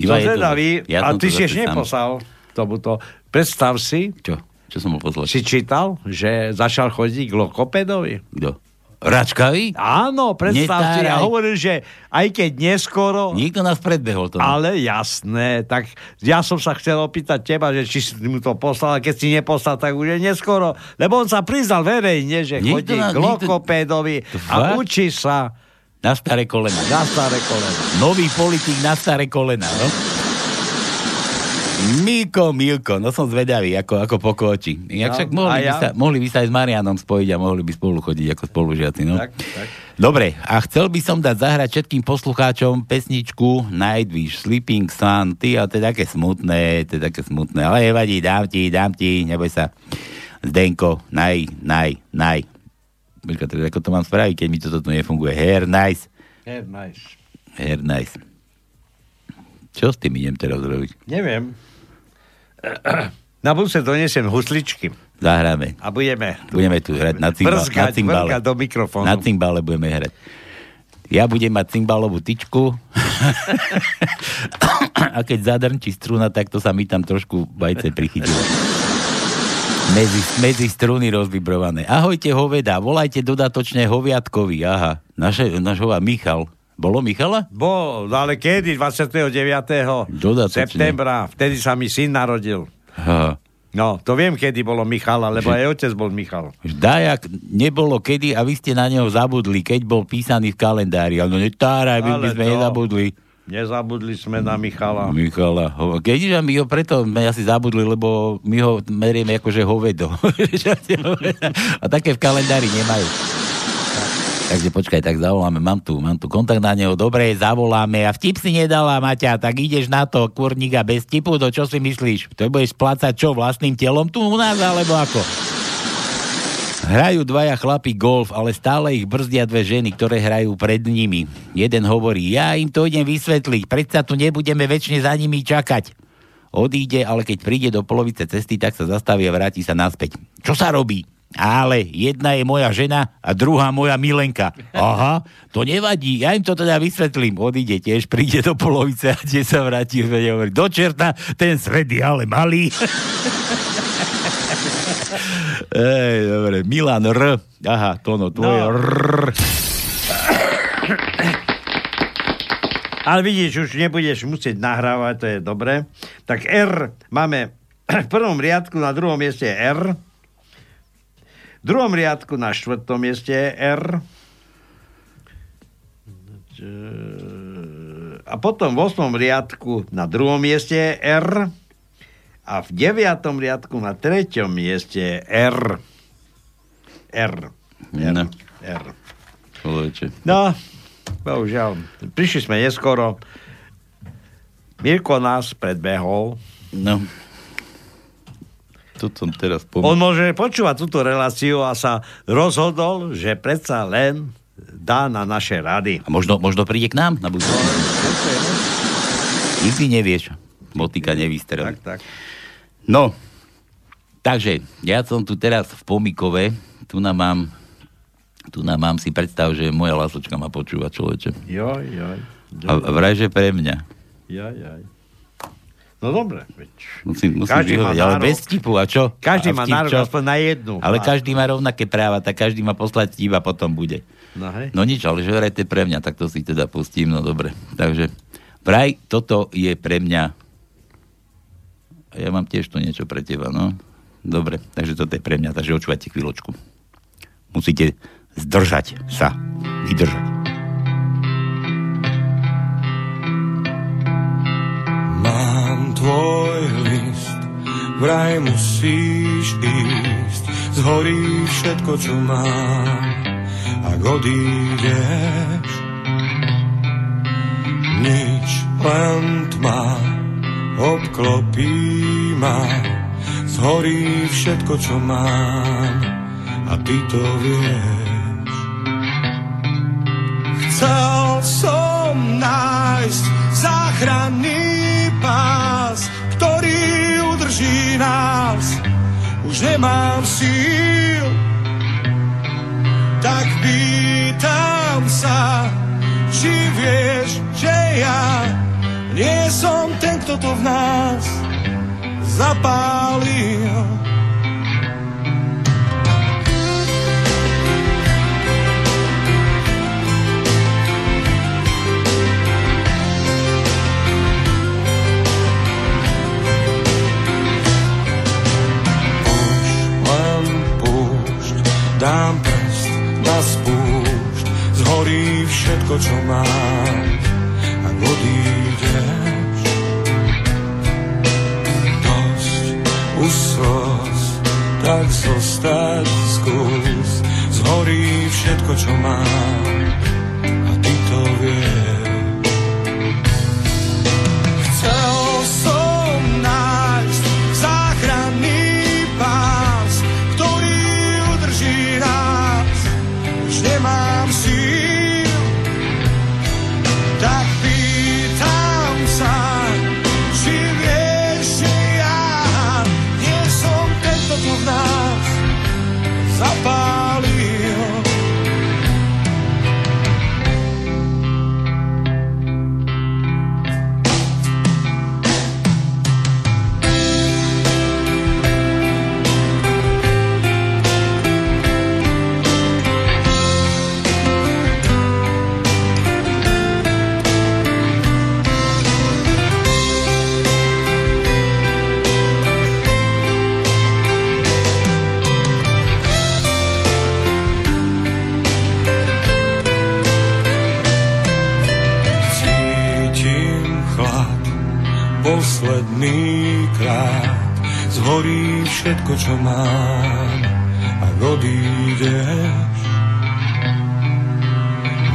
Iba jedno. Ja a ty si ešte neposlal tomuto. Predstav si. Čo? Čo som mu poslal? Si čítal, že začal chodiť k lokopedovi? Kto? Račkavi? Áno, predstav si. Ja hovorím, že aj keď neskoro... Nikto nás predbehol to. Ale jasné. Tak ja som sa chcel opýtať teba, že či si mu to poslal, a keď si neposlal, tak už je neskoro. Lebo on sa priznal verejne, že nikto chodí na, k lokopédovi nikto... a fakt? Učí sa... Na staré kolena. Na staré kolena. Nový politik na staré kolena, no? Milko, Milko, no som zvedavý, ako, ako pokóči. Ja, no, však mohli, ja. by sa, mohli by sa aj s Marianom spojiť a mohli by spolu chodiť ako spolužiaci. No? Tak, tak. Dobre, a chcel by som dať zahrať všetkým poslucháčom pesničku Nightwish, Sleeping Sun, ty, ale to je také smutné, to je také smutné, ale nevadí, dám ti, dám ti, neboj sa. Zdenko, naj, naj, naj. Počka, teda ako to mám spraviť, keď mi toto tu nefunguje. Hair nice. Hair nice. Hair nice. Čo s tým idem teraz robiť? Neviem. Na budúce donesiem husličky. Zahráme. A budeme. Budeme tu hrať na cymbale. Vrkať do mikrofónu. Na cymbale budeme hrať. Ja budem mať cymbalovú tyčku. A keď zadrnčí struna, tak to sa mi tam trošku bajce prichytilo. Medzi, medzi struny rozvibrované. Ahojte hoveda, volajte dodatočne hoviatkovi. Aha, naše, náš hová Michal. Bolo Michala? Bol, ale kedy? dvadsiateho deviateho Dodatočne. Septembra. Vtedy sa mi syn narodil. Ha. No, to viem, kedy bolo Michala, lebo že... aj otec bol Michal. Dajak nebolo kedy a vy ste na neho zabudli, keď bol písaný v kalendári. No netáraj, my by sme to... nezabudli. Nezabudli sme na Michala. Michala. Keďže my ho preto sme asi zabudli, lebo my ho merieme akože hovedo. A také v kalendári nemajú. Takže počkaj, tak zavoláme, mám tu, mám tu kontakt na neho, dobre, zavoláme a vtip si nedala, Maťa, tak ideš na to, kurníka, bez tipu, to čo si myslíš? To budeš splácať čo, vlastným telom tu u nás, alebo ako? Hrajú dvaja chlapi golf, ale stále ich brzdia dve ženy, ktoré hrajú pred nimi. Jeden hovorí, ja im to idem vysvetliť, predsa tu nebudeme väčšine za nimi čakať. Odíde, ale keď príde do polovice cesty, tak sa zastaví a vráti sa naspäť. Čo sa robí? Ale jedna je moja žena a druhá moja milenka. Aha, to nevadí, ja im to teda vysvetlím. Odíde tiež, príde do polovice a tie sa vráti. Do čerta, ten sred je ale malý. Ej, dobre, Milan R. Aha, to no, tvoje no. R. Ale vidíš, už nebudeš musieť nahrávať, to je dobre. Tak R máme v prvom riadku, na druhom mieste R. V druhom riadku na štvrtom mieste je R. A potom v osmom riadku na druhom mieste je R. A v deviatom riadku na treťom mieste je R. R. R. No. R. No, bohužiaľ. Prišli sme neskoro. Mirko nás predbehol. No. Teraz on môže počúvať túto reláciu a sa rozhodol, že predsa len dá na naše rady. A možno, možno príde k nám na budúce. Nikdy nevieš. Motika nevystrelí. Tak, tak. No, takže ja som tu teraz v Pomikove. Tu nám mám, tu nám mám si predstav, že moja lásočka ma počúva, človeče. Joj, joj. joj. A vraj, že pre mňa. Joj, joj. No dobre. Musím, musím vyhovať, ale nárok, bez tipu, a čo? Každý a má nárok aspoň na jednu. Ale nárok. Každý má rovnaké práva, tak každý má poslať tip a potom bude. No, hej. No nič, ale že hrajte pre mňa, tak to si teda pustím, no dobre. Takže Vraj, toto je pre mňa. A ja mám tiež tu niečo pre teba, no. Dobre, takže toto je pre mňa, takže očúvajte chvíľočku. Musíte zdržať sa, vydržať. Mám tvoj list, vraj musíš ísť, zhorí všetko, čo mám, ak odídeš. Nič, len tma, obklopí ma, zhorí všetko, čo mám, a ty to vieš. Chcel som nájsť záchranný pás, ktorý udrží nás. Už nemám síl, tak pýtam sa, či vieš, že ja nie som ten, kto to v nás zapálil. Dám prst na spúšť, zhorí všetko, čo mám, ak odídeš. Dosť, už slz, tak zostať skús, zhorí všetko, čo mám, a ty to vieš. Chcel som nájsť záchranný pán, nemám síl, tak pýtam sa, či vieš, že ja nie som ten, kto tu v nás zapálil. Posledný krát zhorí všetko, čo mám, ak odídeš.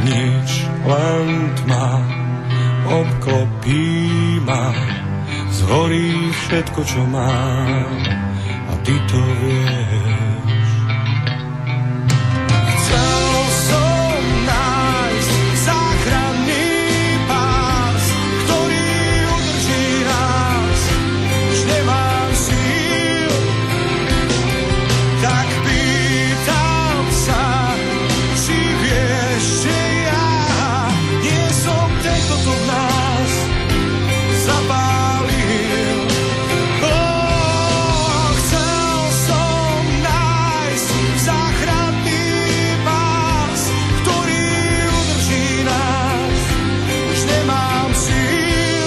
Nič, len tma, obklopí ma, zhorí všetko, čo mám, a ty to vieš. Chcel som nájsť záchranný pás, tak pýtam sa, či vieš, že ja nie som ten, kto to v nás zapálil. Oh, chcel som nájsť záchranný pás, ktorý udrží nás. Už nemám síl,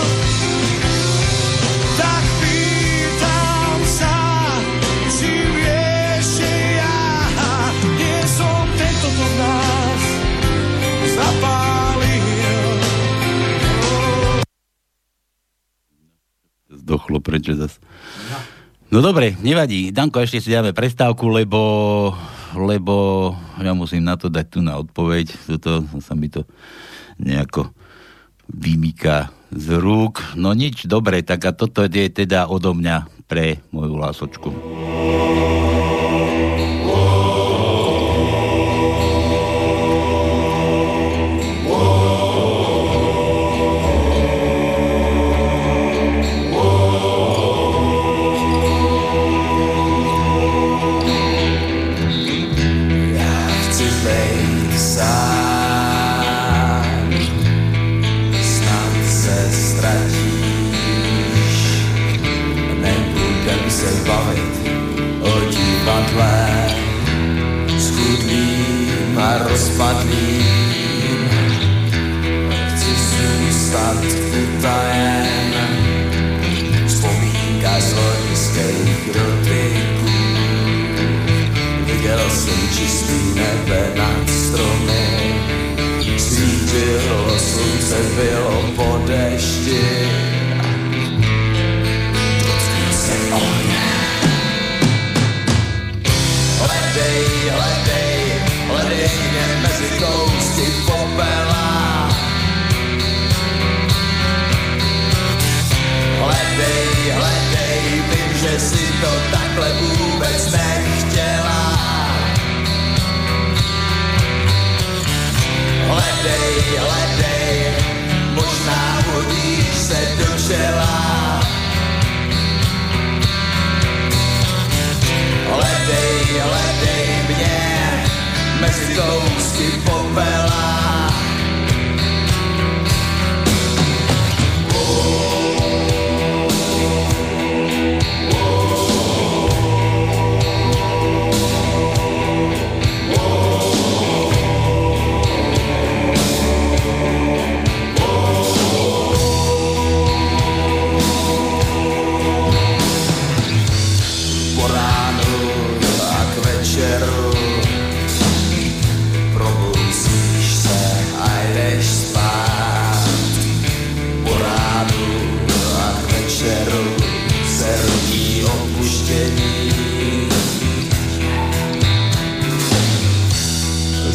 tak pýtam sa, či vieš, nás zapálil. Zdochlo, prečo zas? No dobre, nevadí. Danko, ešte si dáme prestávku, lebo, lebo ja musím na to dať tu na odpoveď. Toto sa mi to nejako vymýka z rúk. No nič, dobre, tak a toto je teda odo mňa pre moju lásočku. Schudlým a rozpadlým, chci zůstat u dotyku. Viděl jsem čistý nebe nad stromy, svítilo slunce, bylo po dešti. Dotkl se ohně. Hledej, hledej, hledej mě mezi kousky popela. Hledej, hledej, vím, že si to takhle vůbec nechtěla. Hledej, hledej, možná hodíš se do čela. Hledej, hledej mě mezi kousky popela.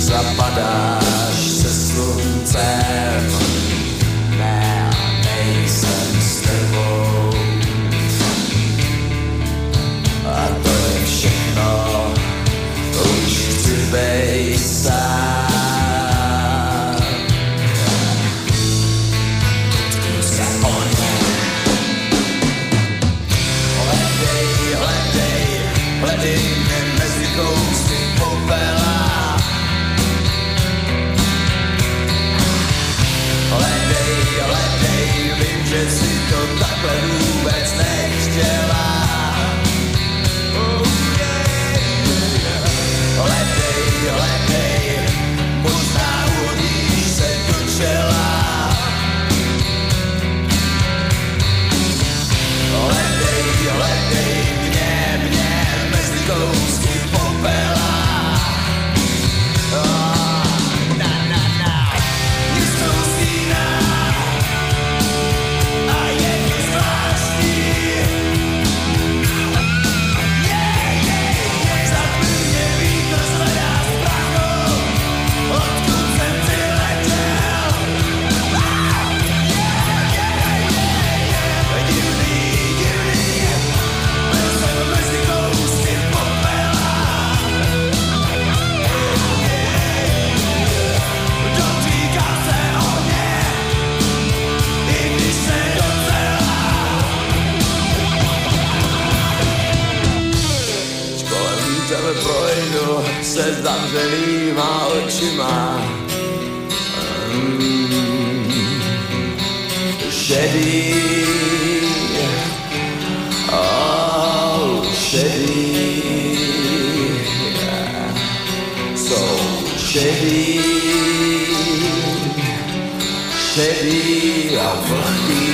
Zapadáš se sluncem, ne, nejsem s tebou. A to je všechno, už chci bejt sám. Dotknu se o ně. Hledej, hledej, hledej mě mezi kousky popela. Hledej, hledej, vím, že si to takhle vůbec nechtěla. Hledej, hledej, možná hodíš se do čela. Hledej, hledej, mě, mě, mezi kousky popela. Projdu se zavřelýma očima, mm, šedý, oh, šedý, yeah. Jsou šedý, šedý a vlhký.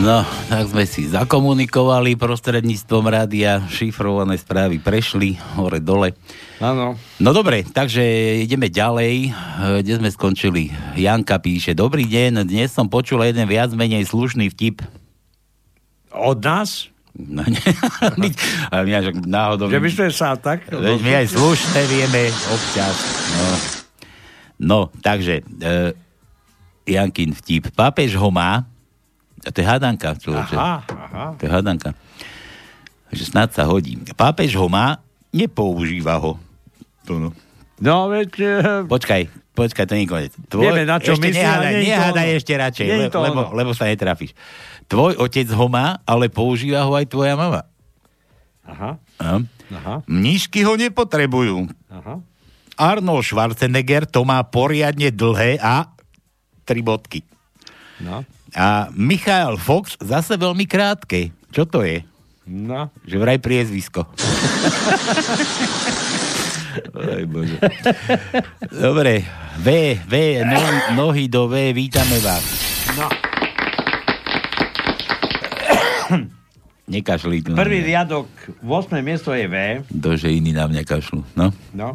No, tak sme si zakomunikovali prostredníctvom rádia, šifrované správy prešli, hore-dole. Áno. No dobre, takže ideme ďalej, kde sme skončili. Janka píše, dobrý deň, dnes som počula jeden viac menej slušný vtip. Od nás? No nie, ale my až náhodou... Že by sme sa tak... My aj slušné vieme občas. No, no takže, eh, Jankin vtip, pápež ho má. A to je hadanka, človeče. Aha, aha. To je hadanka. Že snad sa hodí. Pápež ho má, nepoužíva ho. To no. No, veď... Počkaj, počkaj, to nie je koniec. Vieme, na čo myslí, ale nehádaj ešte radšej, le, lebo, lebo sa netrafíš. Tvoj otec ho má, ale používa ho aj tvoja mama. Aha. Aha. Aha. Mníšky ho nepotrebujú. Aha. Arnold Schwarzenegger to má poriadne dlhé a tri bodky. No. A Michael Fox zase veľmi krátke. Čo to je? No. Že vraj priezvisko. Aj Bože. Dobre, V, V, no, nohy do V, vítame vás. No. Nekašli tu. Prvý riadok, ôsme miesto je V. Dože iní nám nekašľú, no. No.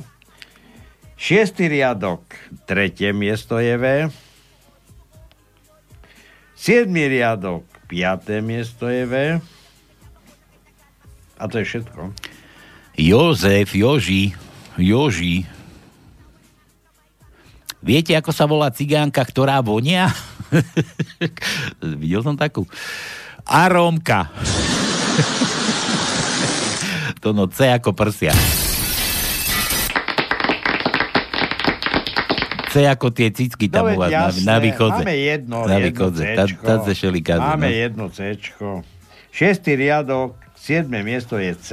Šiestý riadok, tretie miesto je V. Siedmy riadok, piaté miesto je V. A to je všetko. Jozef, Joži, Joži. Viete, ako sa volá cigánka, ktorá vonia? Videl som takú. Arómka. To no C ako prsia. C ako tie cicky tam u vás na, na východze. Máme jedno, na jedno východze. Tá, tá kazi, máme no. Jedno C-čko. Šestý riadok, siedme miesto je C.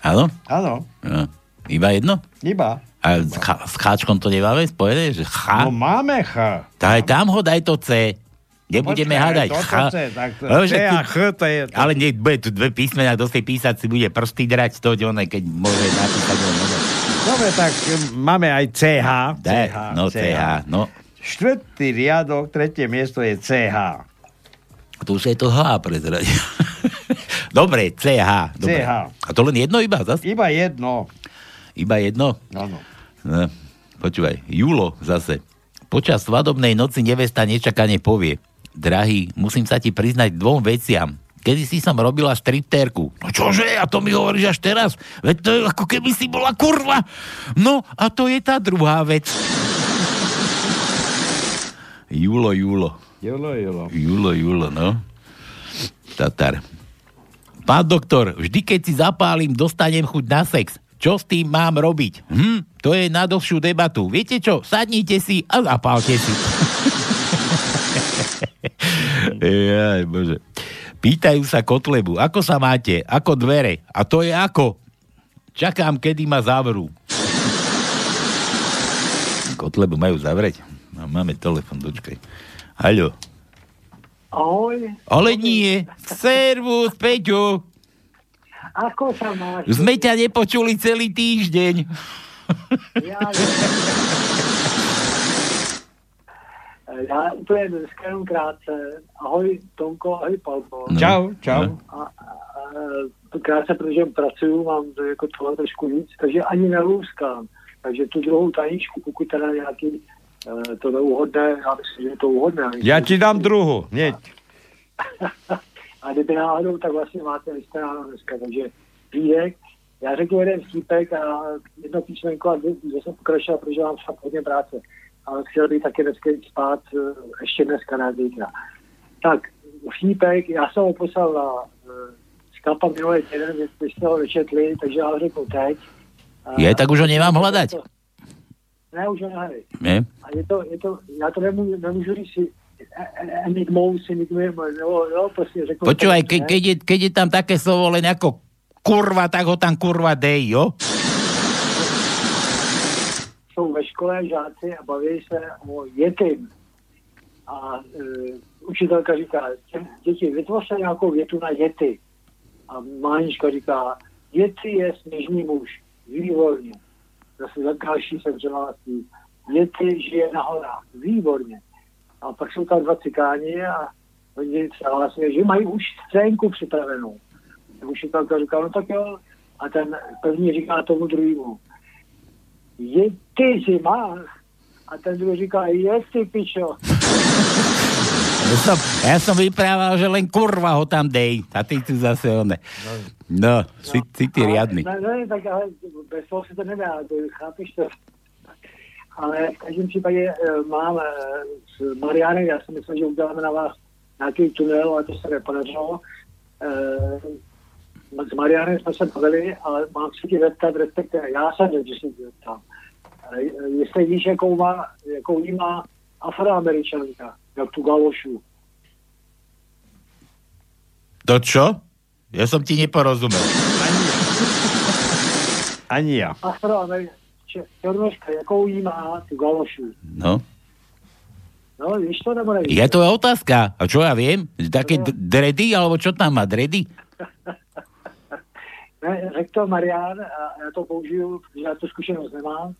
Áno? Áno. No. Iba jedno? Iba. A s, ch- s cháčkom to nemáme spojené? Že ch- no máme Ch. Tá, tam ho daj to C. Nebudeme hádať. Ale nie, bude tu dve písmená, kto si písať si bude prsty drať, to oné, keď môže napísať. Dobre, tak máme aj cé há. Daj, cé há no, cé há. cé há no. Štvrtý riadok, tretie miesto je cé há. Tu už je to H prezradil. Dobre, cé há. Dobre. cé há. A to len jedno iba? Zas? Iba jedno. Iba jedno? Áno. No, počúvaj, Julo zase. Počas svadobnej noci nevesta nečakane povie: drahý, musím sa ti priznať dvom veciam. Kedy si som robila striptérku. No čože? A to mi hovoríš až teraz? Veď to je ako keby si bola kurva. No a to je tá druhá vec. Julo, Julo. Julo, Julo. Julo, Julo, no. Tatar. Pán doktor, vždy keď si zapálim, dostanem chuť na sex. Čo s tým mám robiť? Hm, to je na dlhšiu debatu. Viete čo? Sadnite si a zapálte si. Jaj, bože. Pýtajú sa Kotlebu, ako sa máte? Ako dvere? A to je ako? Čakám, kedy ma zavrú. Kotlebu majú zavrieť. Máme telefon, dočkaj. Haló. Ahoj. Ale nie. Servus, Peťo. Ako sa máš? Sme ťa nepočuli celý týždeň. Ja, ja úplne skrom krátce. Ahoj Tónko, ahoj Paľko. No. Čau, čau. A, a, a, krátce, protože pracuju, mám jako tohle trošku víc, takže ani nerúskám. Takže tu druhou tajničku, pokud teda nějaký e, to neuhodné, já myslím, že to uhodné. Já ti dám druhou, hneď. A kdyby náhodou, tak vlastně máte vystaráno dneska, takže výdek. Já řeknu jeden vtípek a jedno písmenko a kde jsem pokračoval, protože mám fakt hodně práce. Ale chtěl bych taky dneska jít spát ještě dneska na zítra. Tak vtípek, já jsem ho poslal na Skapa minulý týden, když jste ho vyčetli, takže já ho řeknu teď. Je, tak už ho nemám hledat. Ne, už ho nehledej. Ne? A je to, je to, já to nemůžu, nemůžu říct, enigmou si nikmým, jo, jo, proste řekl... Počúvaj, ke, keď, je, keď je tam také slovo len ako kurva, tak ho tam kurva dej, jo? Jsou ve škole žáci a baví se o dětím. A e, učitelka říká, děti, vytvořte nějakou větu na děti. A Mánička říká, děti je sněžný muž, výborně. Zase za další jsem převala s tím. Děti žije na horách, výborně. A pak jsou tam dva cikáni a oni vlastně, že mají už scénku připravenou. Tak už tam říká, no tak jo. A ten první říká tomu druhému, je ty zima. A ten druhý říká, je ty pičo. Ja som, ja som vyprával, že len kurva ho tam dej. A ty tu zase one. No, no, si, no. Si ty riadný. Ne, ne, tak ale bez toho si to nedá. Chápiš to? Ale v každém případě e, mám e, s Marianem, já si myslím, že uděláme na vás nějaký tunel, ale to se nepodařilo. E, s Marianem jsme se bavili, ale mám si ti zeptat, respektive já jsem, že si ti zeptám. jestli víš, jakou má, jakou jí má Afroameričanka, jak tu galošu. To čo? Ja som ti neporozumel. Ani ja. Ani ja. Afroameričanka, černoška, jakou jí má tu galošu. No. No, víš to, nebo nevíš? Je to otázka. A čo ja viem? Také d- dredy, alebo čo tam má? Dredy? Ne, řekl to Marián a já to použiju, protože já tu zkušenost nemám.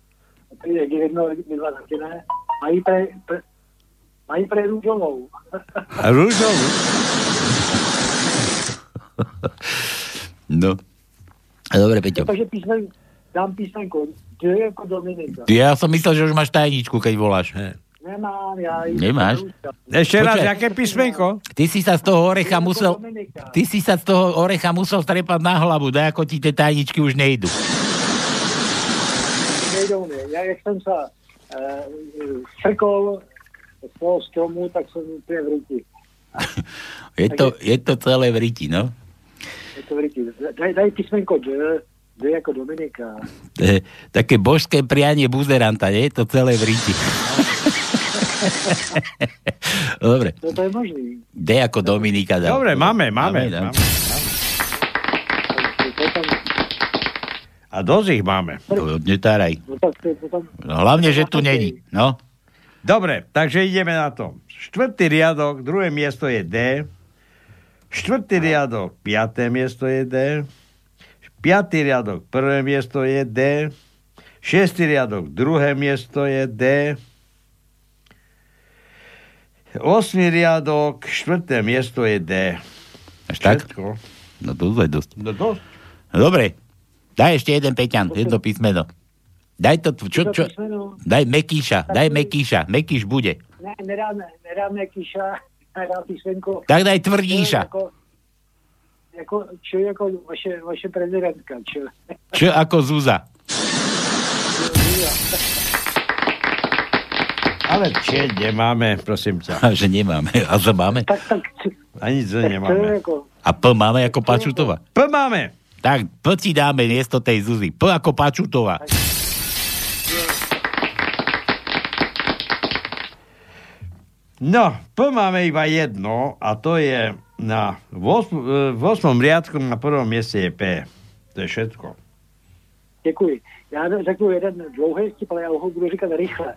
Jak je jedno, my dva taky ne. Mají pre, pre, mají pre růžovou. Růžovou? No. Dobre, Peťo. Takže písmen, dám písmenko. D jako Dominika. Ja som myslel, že už máš tajničku, keď voláš. He. Nemám, ja... Nemáš? Ešte raz, aké písmenko? Ty si sa z toho orecha musel... Ty si sa z toho orecha musel strepať na hlavu, daj ako ti tie tajničky už nejdu. Nejdou mi. Ja, jak som sa uh, srkol z toho stromu, tak som úplne v ryti. je, to, je to celé v ryti, no? Je to v ryti. Daj, daj písmenko D, D ako Dominika. E, také božské prianie buzeranta, nie? Je to celé v ryti. Dobre. To je možný. D ako Dominika. Dá. Dobre, máme, máme. máme, máme, máme. A dosť ich máme. Netáraj. Hlavne, že tu není. No. Dobre, takže ideme na to. Štvrtý riadok, druhé miesto je D. Štvrtý riadok, piaté miesto je D. Piatý riadok, prvé miesto je D. Šiestý riadok, druhé miesto je D. Osmý riadok, štvrté miesto je D. Až všetko. Tak? No to je dosť. No dosť. No dobre. Daj ešte jeden Peťan, jedno písmeno. Daj to, čo, čo? Daj Mekíša, daj Mekíša. Mekíš bude. Ne, nerám, nerám Mekíša, nerám písmenko. Tak daj Tvrdíša. Čo je ako vaše, vaše prezidentka? Čo? Čo ako Zúza. Ale če nemáme, prosím ťa. A že nemáme. A za máme? Tak, tak. A nic za nemáme. A P máme ako Pačutová. P máme. Tak P ti dáme miesto tej Zuzi. P ako Pačutová. No, P máme iba jedno a to je na osm, v osmom riadku na prvom mieste je P. To je všetko. Děkuji. Já řeknu jeden dlouhý vtip, ale já ho budu říkat rychle.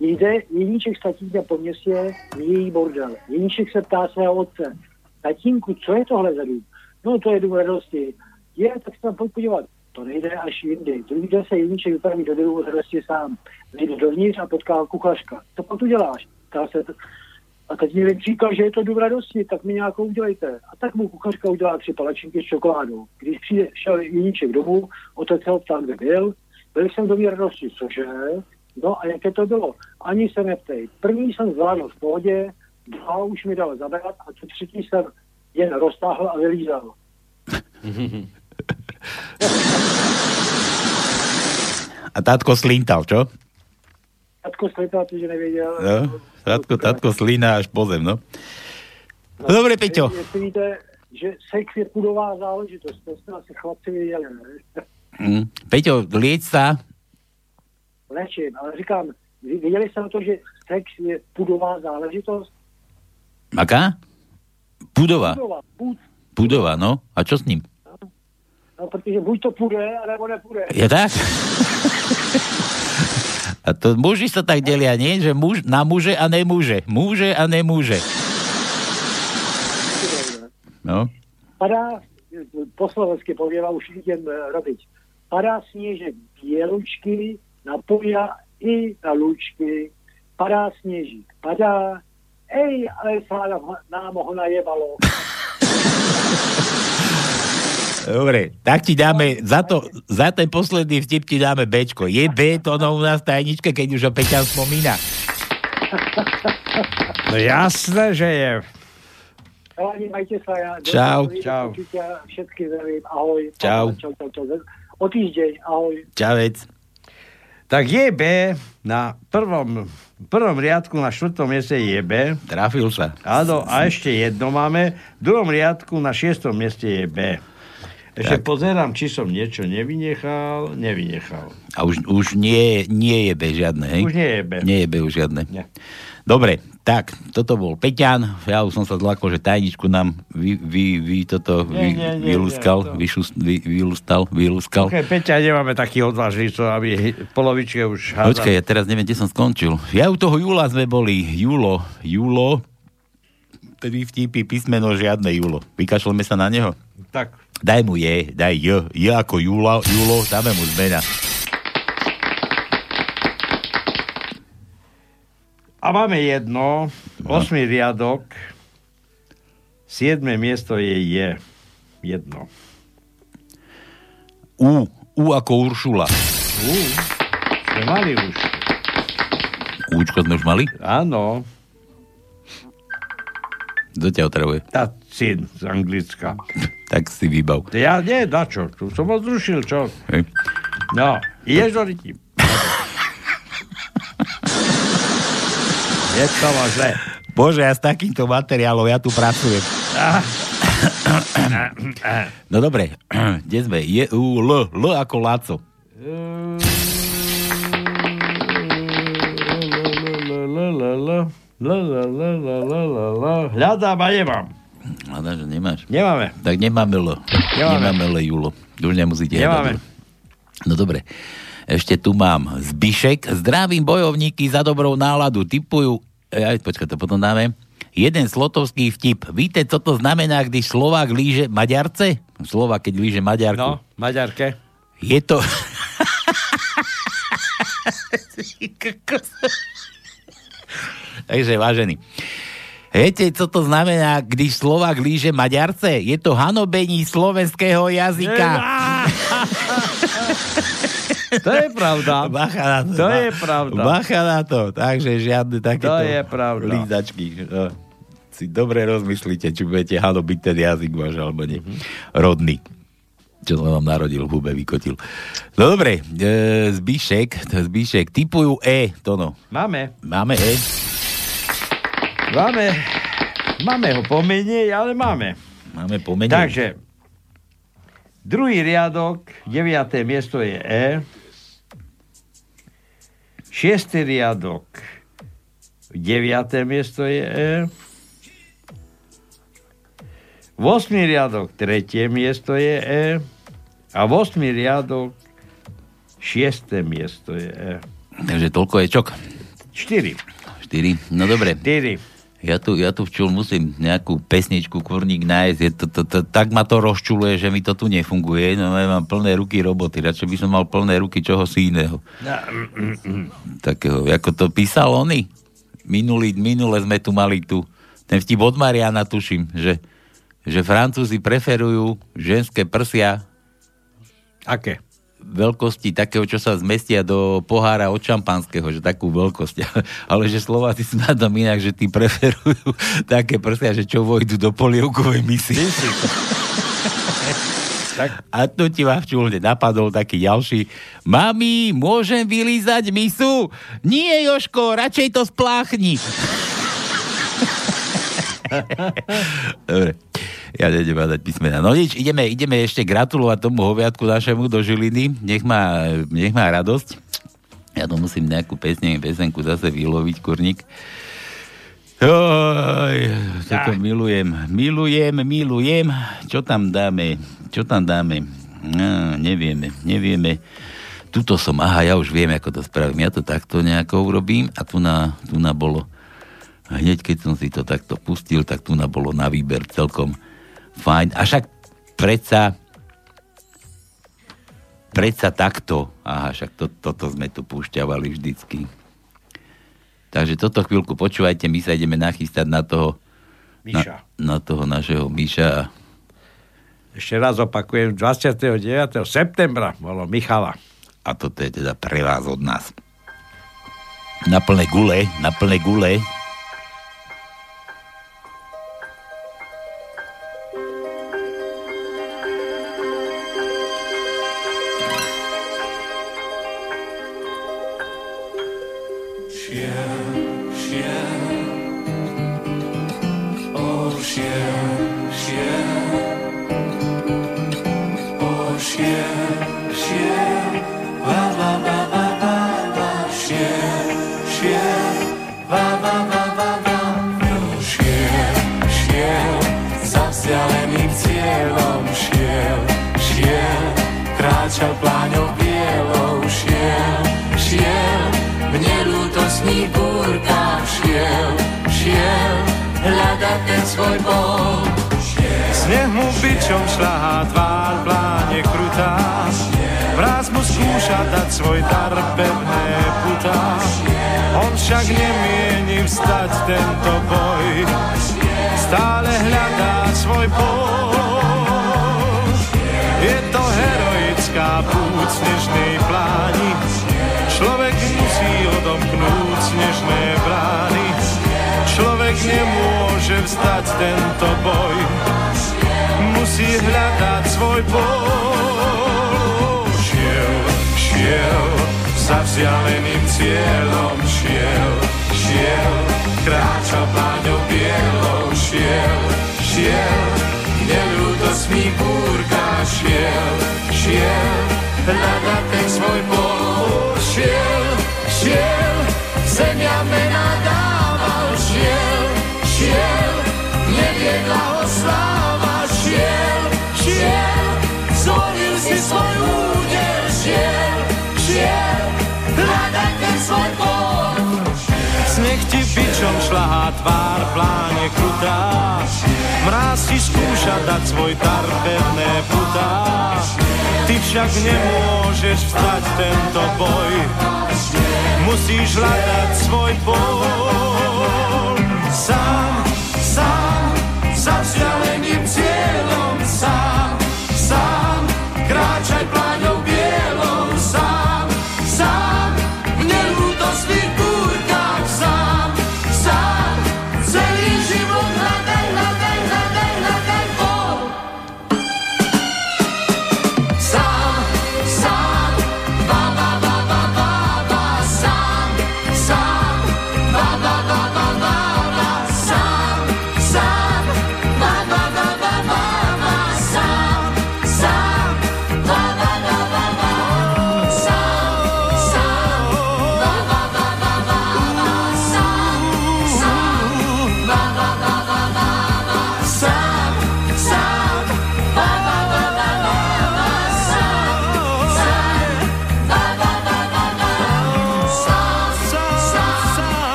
Jde, Jeníček s tatíkem po městě, její bordel. Jeníček se ptá svého otce. Tatínku, co je tohle za dům? No, to je dům radosti. Je, tak se tam pojď podívat. To nejde až jindy. Druhý den se Jeníček vypraví do dům radosti sám. Nejde dovnitř a potká kuchařka. Co pak tu děláš? Ptá se t... A tatínek říkal, že je to dům radosti, tak mi nějakou udělejte. A tak mu kuchařka udělá tři palačinky s čokoládou. Když přišel Jeníček domů, otec se ho ptá, kde byl. Byl jsem v domě radosti, cože? No a jaké to bylo? Ani se neptej. První jsem zvládl v pohodě, dva už mi dal zabrat a tu třetí jsem jen roztáhl a vylízal. A tátko slíntal, čo? Tátko slíntal, tože nevěděl. No, tátko, tátko slíná až po zem, no. No dobre, Peťo. Jestli víte, že sex je pudová záležitost, to jste asi chlapci věděli, ne? Mm. Peťo, lieč sa... Lečím, ale říkám, viděli jste na to, že sex je pudová záležitost? Aká? Pudová. Pudová, pud. Pudová, no. A čo s ním? No, no protože buď to půjde, alebo nepůjde. Je tak? A to muži sa tak delia, nie? Že muž, na muže a nemůže. Muže a nemůže. No. Padá, po slovensky povieva už idem robiť, padá sniežek bielučky, na poja i na lúčky, padá snežík, padá, ej, ale sa nám ho najebalo. Dobre, tak ti dáme, za, to, za ten posledný vtip ti dáme Bčko. Je B, to ono u nás tajnička, keď už o Peťan spomína. No jasné, že je. Hlavne, majte sa, ja. Čau. Čau. Všetky zrejím, ahoj. Čau. Čau, čau, čau. O týždeň, ahoj. Čavec. Tak je B na prvom, prvom riadku, na štvrtom mieste je B. Trafil sa. Áno, a ešte jedno máme. V druhom riadku na šiestom mieste je B. Takže tak. Pozerám, či som niečo nevynechal, nevynechal. A už, už nie, nie je B žiadne, hej? Už nie je B. Nie je B už žiadne. Nie. Dobre, tak, toto bol Peťan. Ja už som sa zlákol, že tajničku nám vy, vy, vy toto nie, vy, nie, nie, vylúskal, nie, vyšus, vy, vylústal, vylúskal. Okay, Peťa, nemáme taký odvážny, čo aby polovičke už hádal. Počkaj, ja teraz neviem, kde som skončil. Ja u toho Júla sme boli. Júlo, Júlo, tedy vtípi písmeno žiadne Júlo. Vykašľame sa na neho. Tak. Daj mu je, daj je, je ako Júla, Júlo, dáme mu zmena. A máme jedno, osmý riadok, siedme miesto je je, jedno. U, U ako Uršula. U, sme mali už. Účko sme už mali? Áno. Kto ťa otravuje? Tá syn z Anglicka. Tak si vybav. Ja nie, na čo? Tu som ho zrušil, čo? Hej. No, ideš do rytím. Je to možné. Bože, ja s takýmto materiálom, ja tu pracujem. Ah. No dobre, kde sme? Je, u, L, L ako Láco. La, la, la, la, la, la, la. Hľadám a nemám. Hľadáš, že nemáš? Nemáme. Tak nemáme L. Nemáme, nemáme L, Julo. Už nemusíte hľadať. No dobre. Ešte tu mám Zbišek. Zdravím bojovníky za dobrou náladu. Tipujú... Aj, počkaj, to potom dáme. Jeden slotovský vtip. Víte, co to znamená, když Slovák líže Maďarce? Slovák, keď líže Maďarku. No, Maďarke. Je to... Takže, vážení. Viete, co to znamená, když Slovák líže Maďarce? Je to hanobení slovenského jazyka. To je pravda. Bacha na to. To je pravda. Bacha na to. Takže žiadne takéto to je pravda. Lízačky. Si dobre rozmyslíte, či budete hanobiť ten jazyk váš, alebo nie. Mm-hmm. Rodný. Čo som vám narodil, v hube vykotil. No dobre, e, Zbišek, Zbišek, typujú E, to no. Máme. Máme E. Máme, máme ho pomenej, ale máme. Máme pomenej. Takže, druhý riadok, deviate miesto je E. Šiestý riadok, deviate miesto je E. Vosmý riadok, tretie miesto je E. A osmý riadok, šieste miesto je E. Takže toľko je čok? Čtyri. Štyri, no dobre. Štyri. Ja tu, ja tu včul musím nejakú pesničku, kurník nájsť. Je to, to, to, tak ma to rozčuluje, že mi to tu nefunguje. No ja mám plné ruky roboty. Radšej by som mal plné ruky čohosi iného. No, mm, mm. Takého, ako to písal oni. Minulý, minule sme tu mali tu. Ten vtip od Mariana tuším, že, že Francúzi preferujú ženské prsia. Aké? Veľkosti takého, čo sa zmestia do pohára od šampanského, že takú veľkosť. Ale že Slováci snadom inak, že tí preferujú také prsia, že čo vojdu do polievkovej misy. A tu ti ma včulne napadol taký ďalší. Mami, môžem vylízať misu? Nie, Jožko, radšej to spláchni. Dobre. Ja nejdem dať písmena. No nič, ideme, ideme ešte gratulovať tomu hoviatku našemu do Žiliny. Nech má, nech má radosť. Ja to musím nejakú pesne, pesenku zase vyloviť, kurník. Oj, toto ja. milujem. Milujem, milujem. Čo tam dáme? Čo tam dáme? No, nevieme, nevieme. Tuto som, aha, ja už viem, ako to spravím. Ja to takto nejako urobím a tu na, tu na bolo. Hneď, keď som si to takto pustil, tak tu na bolo na výber celkom fajn. A však predsa predsa takto. Aha, však to, toto sme tu púšťavali vždycky. Takže toto chvíľku počúvajte, my sa ideme nachystať na toho Miša. Na, na toho našeho Miša. Ešte raz opakujem, dvadsiateho deviateho septembra bolo Michala. A toto je teda pre vás od nás. Na plné gule, na plné gule. vzdialeným cieľom šiel, šiel, kráčal pláňou bielou, šiel, šiel, v nelútostných búrkách šiel, šiel, hľadať ten svoj bol. Sneh mu bičom šľahá tvár, pláne krutá, vráz mu skúša dať svoj dar pevné putá. On však nemieni vstať tento boj, stále hľadá svoj bol. Je to heroická púť snežnej pláni, človek musí odomknúť snežné brány. Človek nemôže vstať tento boj, musí hľadať svoj bol. Šiel, šiel, za vzdialeným cieľom šiel, šiel, kráča pláňou bielou, šiel, šiel, neľútostný búrka, šiel, šiel, hľada ten svoj bol. Šiel, šiel, zemia mená dával, šiel, šiel, neviedla ho sláva, šiel, šiel, zvolil si svoj údel, šiel, šiel, hľada ten svoj bol. Sneh ti bičom šľahá tvár, pláne krutá, mráz ti skúša dať svoj dar pevné putá. Ty však nemôžeš vstať tento boj, musíš hľadať svoj bol. Sám, sám, za vzdialeným cieľom, sám, sám, kráčaj pláňou bielou, sám, sám, v nelútostných búrkach, sám, sám, celý život hľadaj, hľadaj, hľadaj, hľadaj bol. Sám, sám, ba, ba, ba, ba, ba, ba, sám, sám, ba, ba, ba, ba, ba, ba, sám, sám, ba, ba, ba, ba, ba, ba, sám, sám, ba, ba, ba, ba, ba, sám, sám, ba, ba, ba, ba, ba, ba, sám, sám, ba, ba, ba, ba, ba, ba, sám, sám, ba, ba, ba, ba, ba, ba, sám, sám, ba, ba, ba, ba, ba, sám, sám, ba, ba, ba, ba, ba, ba, sám, sám, ba, ba, ba, ba, ba, ba.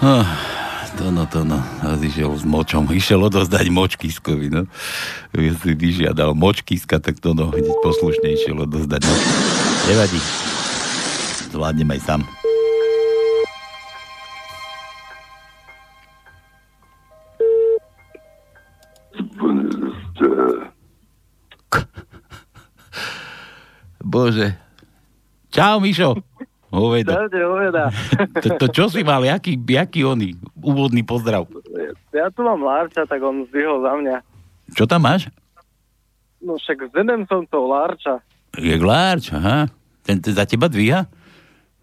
Ah, to no, to no. Nás išiel s močom. Išiel odozdať moč Kiskovi, no. Keď si vyžiadal moč Kiska, tak to no, hneď poslušne išiel odozdať moč. Nevadí. Zvládnem aj sám. Bože. Čau, Mišo. Hoveda. Čaute, hoveda. To, to čo si mal? Jaký, jaký oný? Úvodný pozdrav. Ja tu mám Larča, tak on zdvihol za mňa. Čo tam máš? No však s jedným som to Larča. Je Larč, aha. Ten, ten za teba dvíha?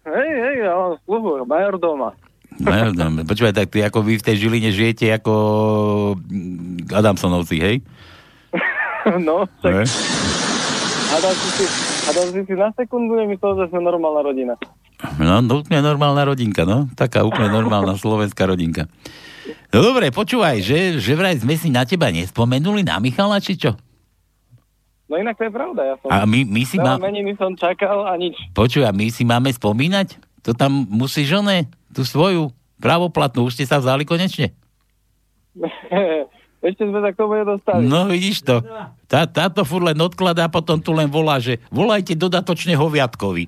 Hej, hej, ja mám sluhu, majordoma. Majordoma. Počúvaj, tak ty ako vy v tej Žiline žijete ako Adamsonovci, hej? No, tak... Hej. Adam si, Adam si na sekundu nemyslel, že sme normálna rodina. No, úplne normálna rodinka, no. Taká úplne normálna slovenská rodinka. No dobre, počúvaj, že, že vraj sme si na teba nespomenuli, na Michala, či čo? No inak to je pravda, ja som... A my, my si máme... Má... Meniny som čakal a nič. Počúvaj, my si máme spomínať? To tam musíš, oné, tú svoju pravoplatnú. Už ste sa vzali konečne? Ešte sme sa k tomu nedostali. No vidíš to. Tá, táto furt len odkladá, potom tu len volá, že volajte dodatočne hoviatkovi.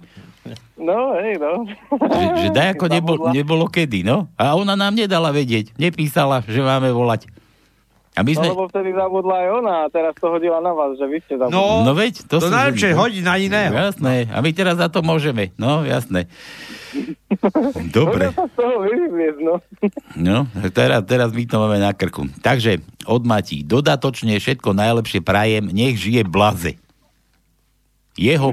No, hej, no. Že, že dajako nebol, nebolo kedy, no. A ona nám nedala vedieť. Nepísala, že máme volať. A my sme... No, lebo vtedy zabudla aj ona a teraz to hodila na vás, že vy ste zabudli. No, no veď, to, to najlepšie hodí na iného. No, jasné, a my teraz za to môžeme. No, jasné. Dobre. No, teraz, teraz my to máme na krku. Takže, od Matí, dodatočne všetko najlepšie prajem, nech žije Blaze. Jeho...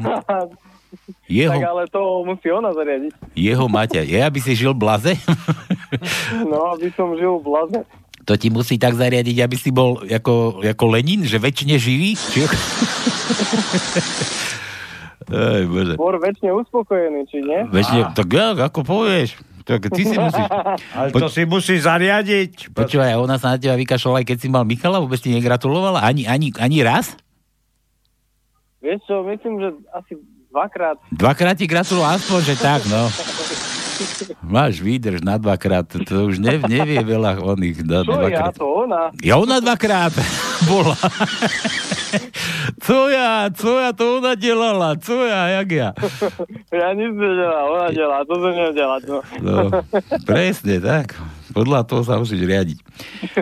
Jeho... Tak ale to musí ona zariadiť. Jeho Maťa. Ja by si žil Blaze? No, aby som žil Blaze. To ti musí tak zariadiť, aby si bol ako, ako Lenin, že väčšine živý? Či... Ej, Bože. Bor väčšine uspokojený, či nie? Väčšine, tak ja, ako povieš. Tak ty si musíš... Ale po... to si musíš zariadiť. Počúvaj, ona sa na teba vykašľala, aj keď si mal Michala, vôbec ti negratulovala? Ani, ani, ani raz? Vieš čo, myslím, že asi dvakrát. Dvakrát ti gratulovala, aspoň, že tak, no. Máš výdrž na dvakrát, to už nev, nevie veľa oných. Na, čo dvakrát. Ja, to ona? Ja ona dvakrát bola. Co ja, co ja, to ona delala, co ja, jak ja? Ja nic nedelala, ona delala, to som nedelala. No. No, presne, tak. Podľa toho sa musíš riadiť.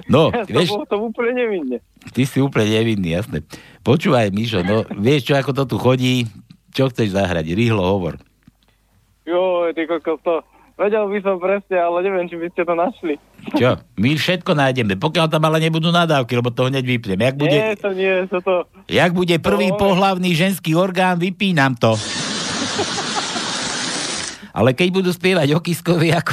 No, ja vieš, som bol to úplne nevinne. Ty si úplne nevinný, jasné. Počúvaj, Mišo, no, vieš čo, ako to tu chodí, čo chceš zahrať, rýchlo hovor. Jo, ty kokos, to vedel by som presne, ale neviem, či by ste to našli. Čo? My všetko nájdeme, pokiaľ tam ale nebudú nadávky, lebo to hneď vypnem. Jak bude, nie, to nie, to to... Jak bude prvý to... pohlavný ženský orgán, vypínam to. Ale keď budú spievať o Kiskovi, ako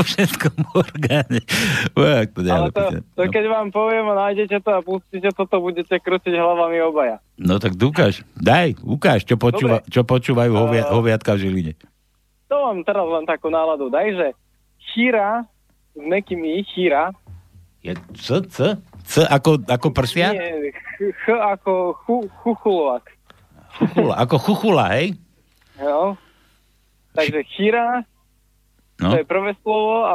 o ženskom orgáne. To ale to, to keď vám poviem a nájdete to a pustíte to, to budete krútiť hlavami obaja. No tak ukáž, daj, ukáž, čo, počúva, čo počúvajú hovia, hoviatka v Žiline. To mám teraz len takú náladu. Daj, že chýra, s nekým i, chýra. Je c, c? C ako, ako prsia? Nie, ch ako chu, chuchulovak. Chuchula, ako chuchula, hej? Jo. Takže chýra, no. To je prvé slovo, a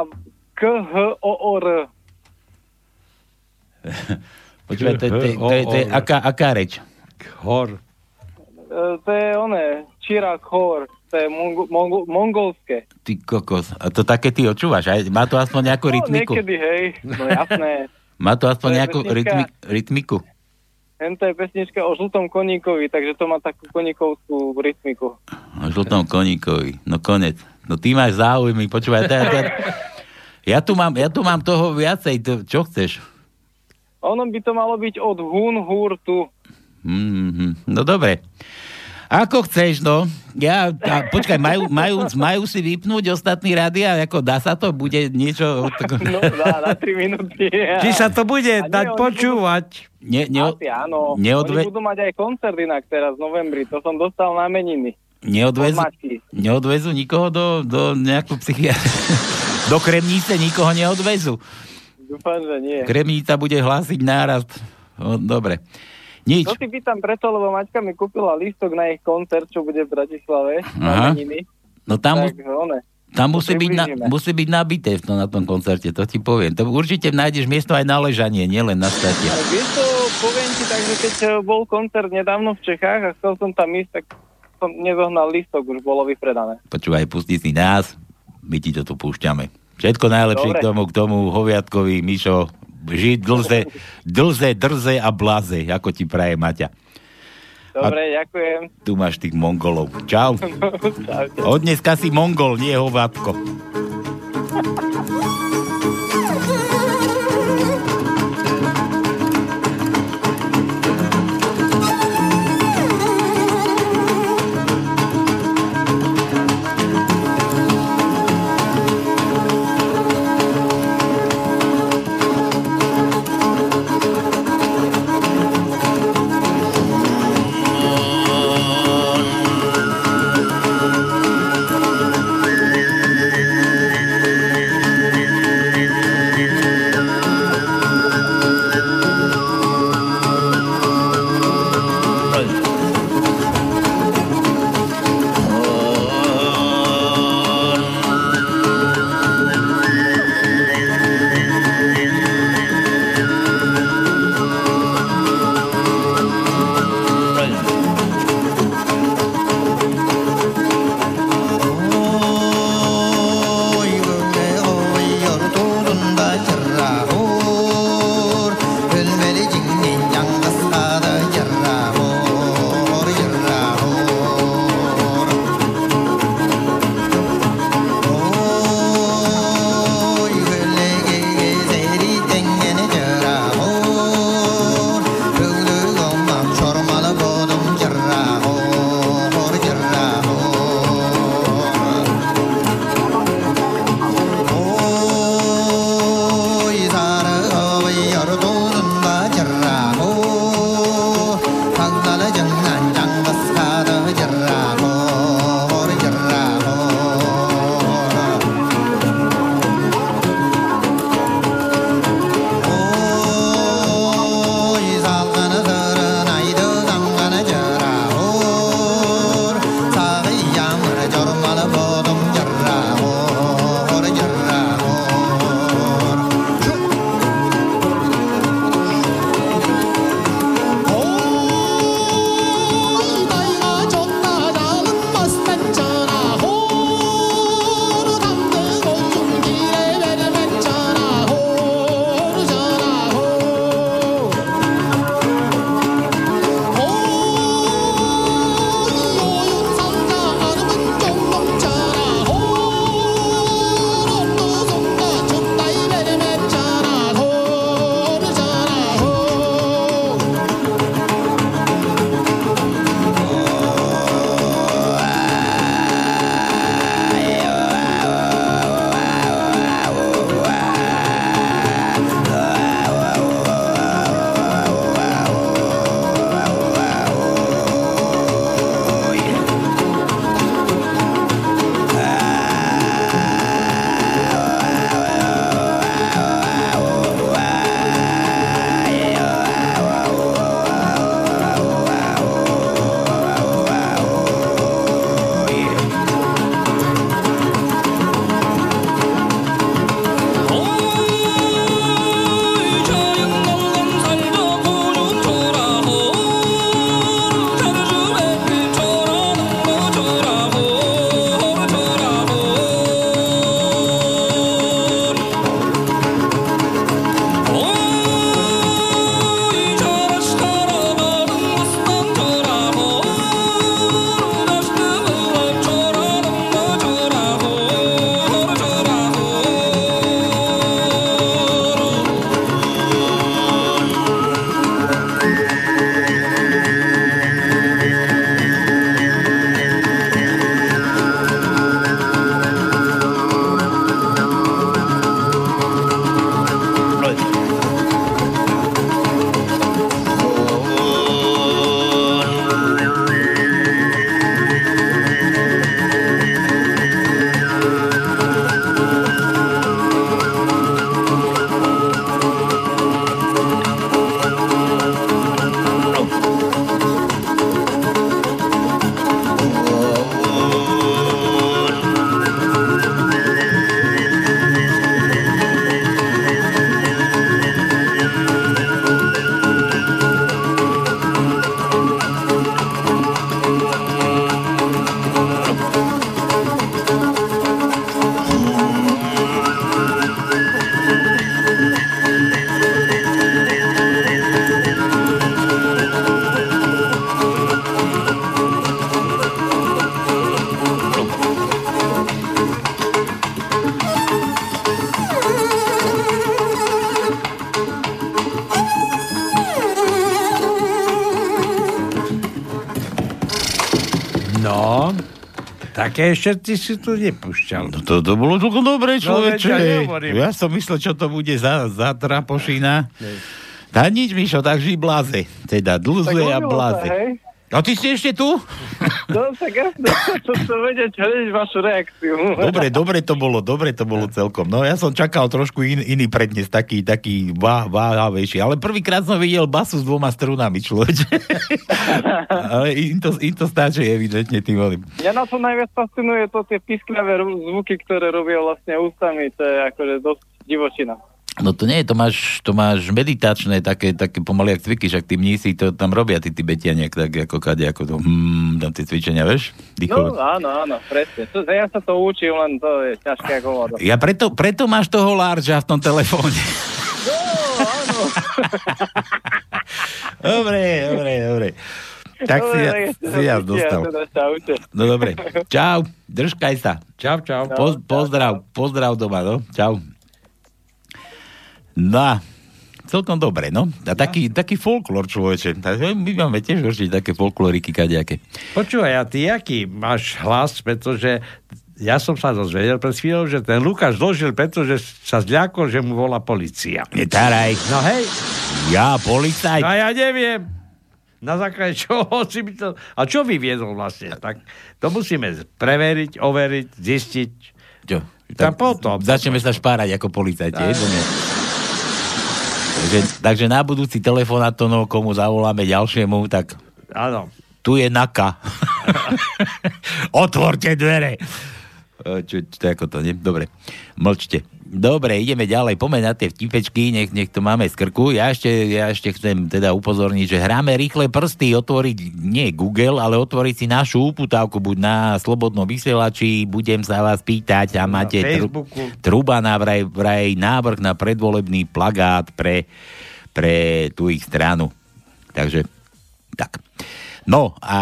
k, h, o, o, r. Počúvaj, to je aká reč? Khor. To je oné, chýra, khor. To je mongo- mongo- mongolské. Ty kokos. A to také ty očúvaš? Aj? Má to aspoň nejakú rytmiku? No niekedy, hej. No jasné. Má to aspoň to nejakú pesnička, rytmiku? To je pesnička o žltom koníkovi, takže to má takú koníkovskú rytmiku. O žltom koníkovi. No konec. No ty máš záujmy. Počúvaj, teda, teda, ja, tu mám, ja tu mám toho viacej. To, čo chceš? Ono by to malo byť od Huun-Huur-Tu. Mm-hmm. No dobre. Ako chceš, no. Ja, a, počkaj, majú, majú, majú si vypnúť ostatní rádia, ako dá sa to, bude niečo... No dá, na tri minúty. Ja. Či sa to bude a dať nie, počúvať? Budú... Ne, ne, asi áno. Neodve... Oni budú mať aj koncert inak teraz v novembri, to som dostal na meniny. Neodvezu, neodvezu nikoho do, do nejakú psychiatrie. Do Kremnice nikoho neodvezu. Dúfam, že nie. Kremnica bude hlásiť nárast. No, dobre. Nič. To si pýtam preto, lebo Maťka mi kúpila lístok na ich koncert, čo bude v Bratislave. Aha. Na meniny. No tam, tak, mu... tam musí, byť na... musí byť nabité to na tom koncerte, to ti poviem. To určite nájdeš miesto aj na ležanie, nielen na statie. Vieš to, poviem ti tak, že keď bol koncert nedávno v Čechách a chcel som tam ísť, tak som nezohnal lístok, už bolo vypredané. Počúvaj, pusti si nás, my ti to tu púšťame. Všetko najlepšie k tomu, k tomu hoviatkovi, Mišo. Žiť dlze, dlze, drze a blaze, ako ti praje Maťa. Dobre, a ďakujem. Tu máš tých Mongolov. Čau. Od dneska si Mongol, nie hovátko. také ešte ty si tu nepúšťal. No to, to bolo toľko dobré, človeče. No, ja, ja som myslel, čo to bude za, za trapošina. Tá nič, Mišo, takže bláze. Teda dlze a bláze. Hej. No ty ste ešte tu? No tak jasne, to chcem vedieť hneď vašu reakciu. Dobre, dobre to bolo, dobre to bolo celkom. No ja som čakal trošku in, iný prednes, taký, taký váhavejší. Ale prvýkrát som videl basu s dvoma strunami, človeče. Ale im to, im to stáče evidentne, tým volím. Ja na to najviac fascinuje to tie pískľavé zvuky, ktoré robia vlastne ústami. To je akože dosť divočina. No to nie, to máš, to máš meditačné, také, také pomaly jak cviky, však tí mnísi to tam robia, tí Tibetiania, tak ako kade, ako to, hmm, tam tie cvičenia, vieš? Dýchové. No áno, áno, presne. To, ja sa to učím, len to je ťažké ako voda. Ja preto, preto máš toho larča v tom telefóne. No, áno. Dobre, dobre, dobre. Tak dobre, si, ja, si ja dostal. Ja no dobre, čau, držkaj sa. Čau, čau. Po, pozdrav, pozdrav doma, no, čau. No, celkom dobre, no. A taký, taký folklor, človeče. My máme tiež určite také folkloriky kadejaké. Počúvaj, a ty aký máš hlas, pretože ja som sa dozvedel pred chvíľou, že ten Lukáš dožil, pretože sa zľakol, že mu volá polícia. Netáraj. No hej. Ja, policaj. No ja neviem. Na základe čoho si by to... A čo vyviedol vlastne? Tak to musíme preveriť, overiť, zistiť. Čo? Tam potom. Začneme sa špárať ako policajti. Takže, takže na budúci telefonát to no, komu zavoláme ďalšiemu, tak áno. Tu je Naka. Otvorte dvere. Čo, čo, ako to, nie? Dobre, mlčte. Dobre, ideme ďalej, pomeň na tie vtipečky, nech, nech to máme z krku. Ja ešte, ja ešte chcem teda upozorniť, že hráme rýchle prsty, otvoriť nie Google, ale otvoriť si našu uputávku, buď na Slobodnom vysielači, budem sa vás pýtať a máte tru, truba na vraj, vraj návrh na predvolebný plagát pre, pre tú ich stranu. Takže, tak. No a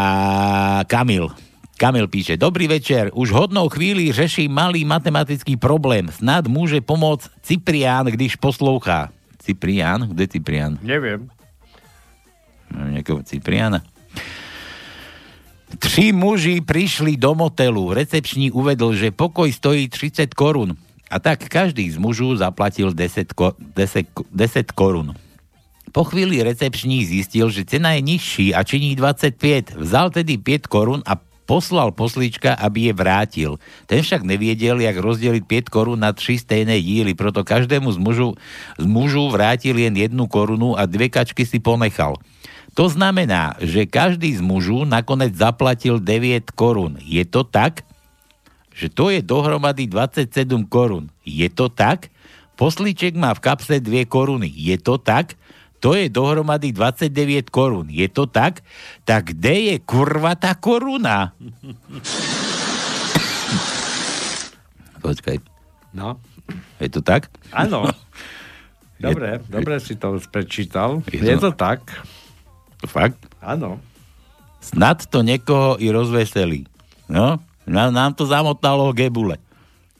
Kamil... Kamil píše, dobrý večer, už hodnou chvíli řeší malý matematický problém. Snad môže pomôcť Cyprián, když poslouchá. Cyprián? Kde je Cyprián? Neviem. Mám nejakého Cypriána. Tři muži prišli do motelu. Recepční uvedl, že pokoj stojí tridsať korún. A tak každý z mužov zaplatil desať korún. Po chvíli recepční zistil, že cena je nižší a činí dvadsaťpäť. Vzal tedy päť korún a poslal poslíčka, aby je vrátil. Ten však neviedel, jak rozdeliť päť korún na tri stejné díly, proto každému z mužu, z mužu vrátil len jednu korunu a dve kačky si ponechal. To znamená, že každý z mužu nakoniec zaplatil deväť korún. Je to tak? Že to je dohromady dvadsaťsedem korún. Je to tak? Poslíček má v kapse dve koruny. Je to tak? To je dohromady dvadsaťdeväť korún. Je to tak? Tak kde je kurva tá koruna? Počkaj. No. Je to tak? Áno. Dobre, je, dobre si to prečítal. Je to, je to tak. Fakt? Áno. Snad to niekoho i rozveselí. No, nám, nám to zamotalo gebule.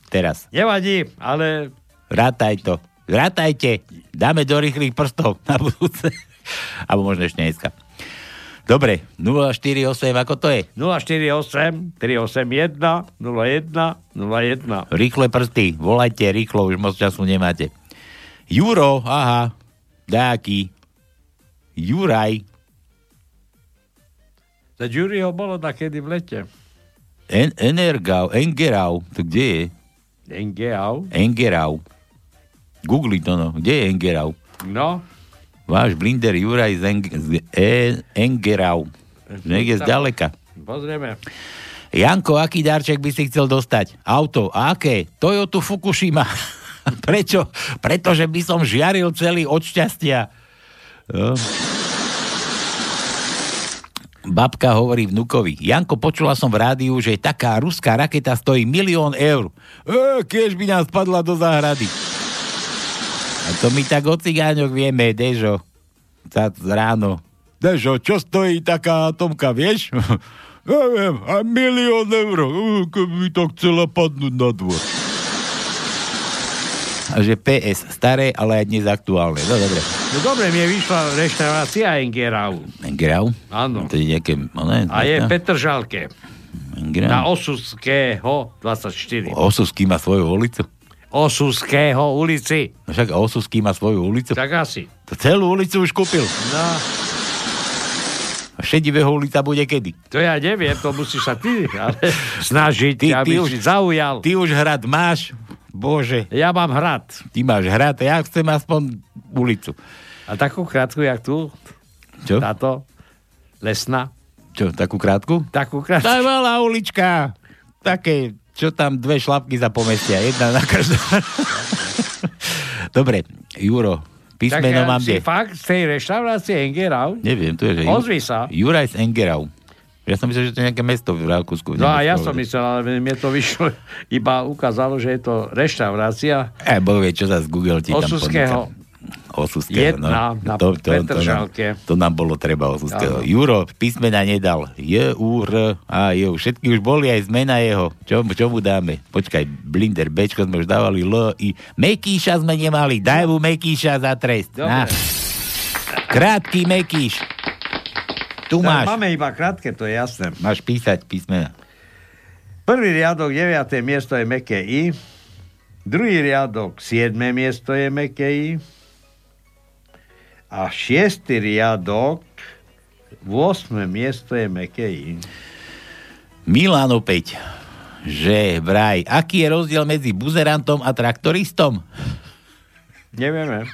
Teraz. Nevadí, ale... Rátaj to. Vrátajte, dáme do rýchlych prstov na budúce. Alebo možno ešte dneska. Dobre, nula štyri osem, ako to je? nula štyri osem, tri osem jeden, nula jeden, nula jeden. Rýchle prsty, volajte rýchlo, už moc času nemáte. Juro, aha, dáky. Juraj. Za Juriho bolo takedy v lete. En- Engerau, Engerau, to kde je? Engerau. Engerau. Googli to, no. Kde je Engerau? No. Váš blinder Juraj z, Eng- z e- Engerau. Niekde zďaleka. Pozrieme. Janko, aký darček by si chcel dostať? Auto. A aké? Toyota Fukushima. Prečo? Pretože by som žiaril celý od šťastia. No. Babka hovorí vnukovi. Janko, počula som v rádiu, že taká ruská raketa stojí milión eur. E, keď by nás padla do záhrady. A to my tak o cigáňok vieme, Dežo. Ráno. Dežo, čo stojí taká atomka, vieš? Neviem, a milión eur. Keby to chcela padnúť na dvor. A že pé es staré, ale aj dnes aktuálne. No dobre. No dobre, mne vyšla reštaurácia Engerau. Engerau? Áno. To je nejaké... No, ne, a je v Petržalke. Engerau? Na Osuského dvadsaťštyri. Osuský má svoju ulicu? Osuského ulici. No však Osuský má svoju ulicu? Tak asi. To celú ulicu už kúpil. No. A Šedivého ulica bude kedy? To ja neviem, to musíš sa ty ale snažiť, ty, aby ty už, si zaujal. Ty už hrad máš? Bože. Ja mám hrad. Ty máš hrad, ja chcem aspoň ulicu. A takú krátku, jak tu? Čo? Táto lesná. Čo, takú krátku? Takú krátku. Tá malá ulička. Také, čo tam dve šlapky za pomestia. Jedna na každú. Dobre, Juro, písmeno mám kde. Tak si fakt z tej reštaurácie Engerau? Neviem, to je, že... Ozvi sa. Juraj z Engerau. Ja som myslel, že to je nejaké mesto v Rakúsku. No a ja som myslel, ale mne to vyšlo, iba ukázalo, že je to reštaurácia. E, bol vie, čo sa z Google ti tam ponúka. Osuského. Jedna, no. na to, to, Petržalke. To, to, to nám bolo treba Osuského. Ano. Juro písmena nedal. Je, U, R, A, je, U. Všetky už boli aj zmena jeho. Čo, čo mu dáme? Počkaj, blinder, Bčko sme už dávali, L, I. Mekíša sme nemali. Daj mu Mekíša za trest. Na. Krátky Mekíš. Tu máš. Máme iba krátke, to je jasné. Máš písať písmena. Prvý riadok, deviate miesto je meké I. Druhý riadok, siedme miesto je meké I. A šiestý riadok, ôsme miesto je meké I. Milan opäť, že vraj, aký je rozdiel medzi buzerantom a traktoristom? Nevieme.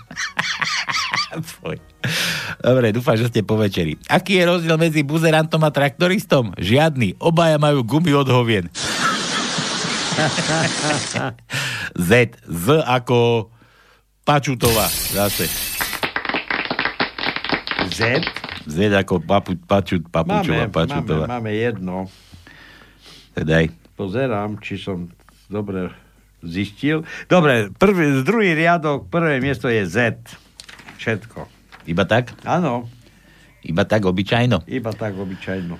Dobre, dúfam, že ste po večeri. Aký je rozdiel medzi buzerantom a traktoristom? Žiadny. Obaja majú gumy od hovien. Z. Z ako Pačutová. Zase. Z? Z ako papu, pačut, Papučová. Máme, Pačutová. Máme, máme jedno. Daj. Pozerám, či som dobre zistil. Dobre, prvý, druhý riadok, prvé miesto je Z. Všetko. Iba tak? Áno. Iba tak obyčajno? Iba tak obyčajno.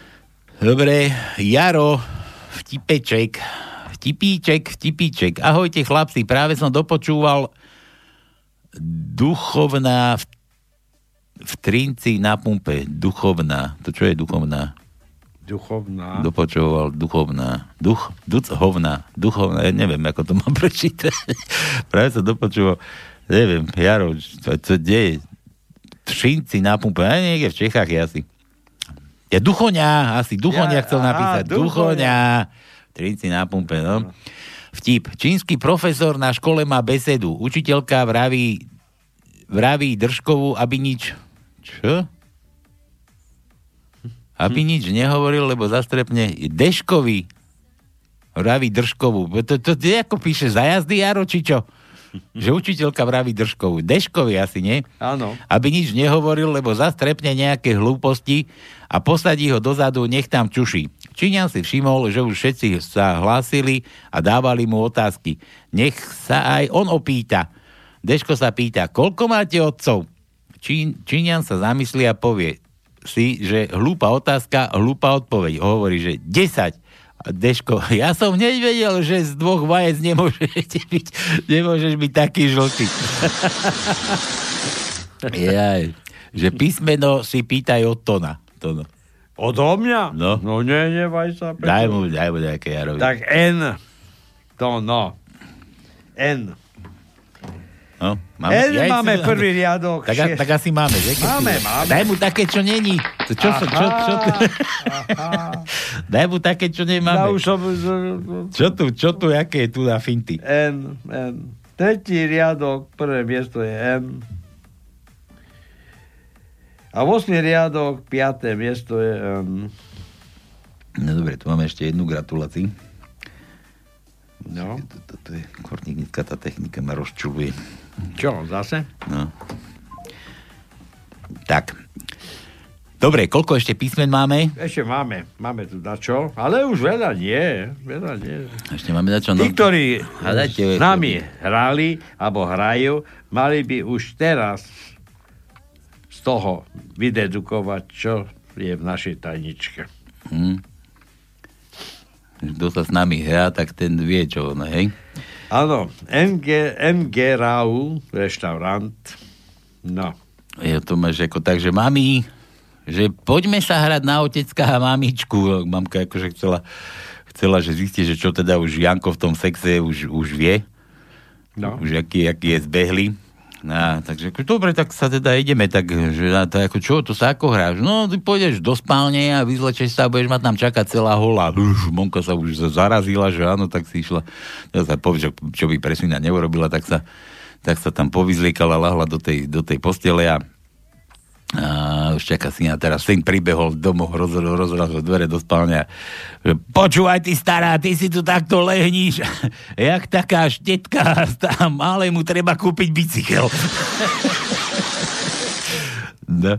Dobre, Jaro, vtipeček, vtipíček, vtipíček. Ahojte chlapci, práve som dopočúval duchovná v, v Trinci na pumpe. Duchovná. To čo je duchovná? Duchovná. Dopočúval duchovná. Duch, duchovná. Duchovná, ja neviem, ako to mám prečítať. Práve som dopočúval... Neviem, Jaro, čo, čo deje? Trinci na pumpe, aj niekde v Čechách je asi. Ja Duchoňa, asi Duchoňa ja, chcel napísať. Á, Duchoňa. Trinci na pumpe, no. Vtip. Čínsky profesor na škole má besedu. Učiteľka vraví, vraví Držkovú, aby nič... Čo? Aby nič nehovoril, lebo zastrepne Deškovi. Vraví Držkovú. To, to, to ako píše za jazdy, Jaro, či čo? Že učiteľka vraví Držkovu. Deškovi asi, nie? Áno. Aby nič nehovoril, lebo zastrepne nejaké hlúposti a posadí ho dozadu, nech tam čuší. Číňan si všimol, že už všetci sa hlásili a dávali mu otázky. Nech sa aj on opýta. Deško sa pýta, koľko máte otcov? Čín, Číňan sa zamyslí a povie si, že hlúpa otázka, hlúpa odpoveď. Hovorí, že desať. Deško, ja som nevedel, že z dvoch vajec nemôžeš byť, nemôžeš byť taký žltý. Jaj, že písmeno si pýtaj od Tona. Tono. Odo mňa? No, no nie, nevaj sa. Peto. Daj mu, daj mu nejaké Jarovi. Tak N. To no. N. No, máme, N ja máme si, prvý riadok. Tak, a, tak asi máme, že? Máme, si, máme. Daj mu také, čo není. To čo, aha, čo, čo, čo? Daj mu také, čo nemáme. Som... Čo tu, čo tu, aké je tu na finty? N, N. Tretí riadok, prvé miesto je M. A osmý riadok, piaté miesto je M. No dobre, tu máme ešte jednu gratuláciu. No. Toto je korníknická, tá technika ma rozčuluje. Čo, zase? No. Tak. Dobre, koľko ešte písmen máme? Ešte máme. Máme tu dačo, ale už veľa nie. Veľa nie. Ešte máme dačo. No. Tí, ktorí s nami hrali, alebo hrajú, mali by už teraz z toho vydedukovať, čo je v našej tajničke. Hm. Kto sa s nami hrá, tak ten vie, čo ono, hej? Áno. Engerau, reštaurant. No. Ja to máš ako tak, že mami... že poďme sa hrať na otecka a mamičku. Mamka akože chcela, chcela že zistí, že čo teda už Janko v tom sexe už, už vie. No. Už aký, aký je zbehli. No, takže dobre, tak sa teda ideme, tak že, to, ako, čo, to sa ako hráš? No, ty pôjdeš do spálne a vyzlečeš sa a budeš mať tam čakať celá hola. Už, Monka sa už zarazila, že áno, tak si išla. Ja sa povie, čo by presvina neurobila, tak sa, tak sa tam povyzliekala, lahla do tej, do tej postele a, a už čaká syna. Teraz syn pribehol domov, rozrazil roz, roz, roz, dvere do spálne a že, počúvaj ty stará, ty si tu takto lehníš. Jak taká štetka, malému treba kúpiť bicykel. No.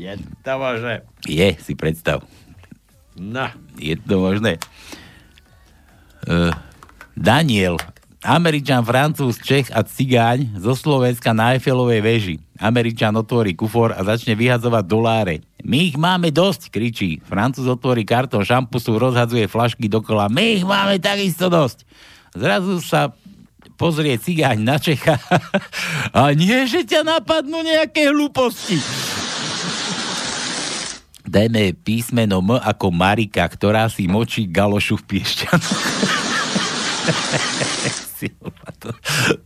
Je to možné. Je, si predstav. No. Je to možné. Uh, Daniel. Američan, Francúz, Čech a Cigáň zo Slovenska na Eiffelovej veži. Američan otvorí kufor a začne vyhadzovať doláre. My ich máme dosť, kričí. Francúz otvorí kartón šampusu, rozhadzuje flašky dokola. My ich máme takisto dosť. Zrazu sa pozrie Cigáň na Čecha a nie, že ťa napadnú nejaké hlúposti. Dajme písmeno M ako Marika, ktorá si močí galošu v Piešťanoch.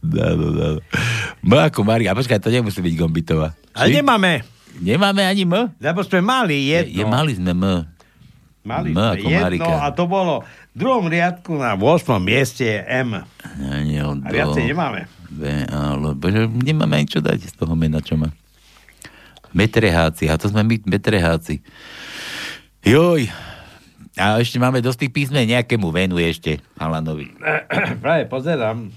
Dá, dá, dá. M ako Marika. A počkaj, to nemusí byť Gombitová. Ale nemáme. Nemáme ani M? Lebo sme mali jedno. Je, je mali sme M. Mali M ako jedno Marika. A to bolo v druhom riadku na ôsmom mieste M. Ne, ne, a riadce nemáme. Ne, ale, bože, nemáme ani čo dať z toho mena, čo má. Metreháci. A to sme my metreháci. Joj. A ešte máme dosť tých písmen, nejakému venu ešte Halanovi. Práve pozerám.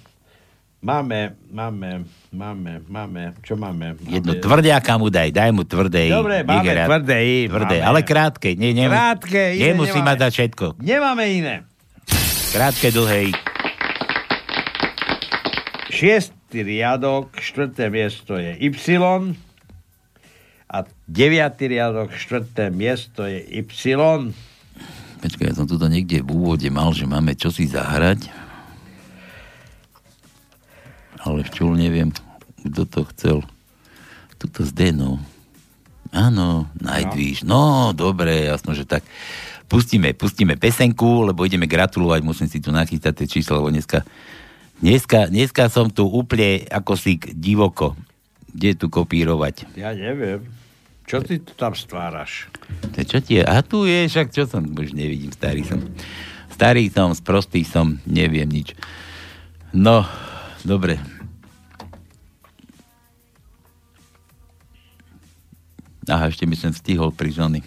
Máme, máme, máme, máme, čo máme? máme. Jedno tvrdiaka mu daj, daj mu tvrdé. Dobre, máme Nigeria. tvrdé. Tvrdé, máme. Ale krátke. Nie, nie, krátke. Nemusí mať za všetko. Nemáme iné. Krátke, dlhé. Šiestý riadok, štvrté miesto je Y. A deviatý riadok, štvrté miesto je Y. Počkaj, ja som tuto niekde v úvode mal, že máme čo si zahrať. Ale včul neviem, kto to chcel. Tuto zde, no. Áno, Nightwish. No, dobre, jasno, že tak. Pustíme, pustíme pesenku, lebo ideme gratulovať, musím si tu nachystať tie čísla, lebo dneska, dneska, dneska som tu úplne ako si divoko. Kde tu kopírovať? Ja neviem. Čo ty tu tam stváraš? To čo ti je? A tu je, však čo som? Už nevidím, starý som. Starý som, sprostý som, neviem nič. No, dobre. Aha, ešte mi som stihol pri žony.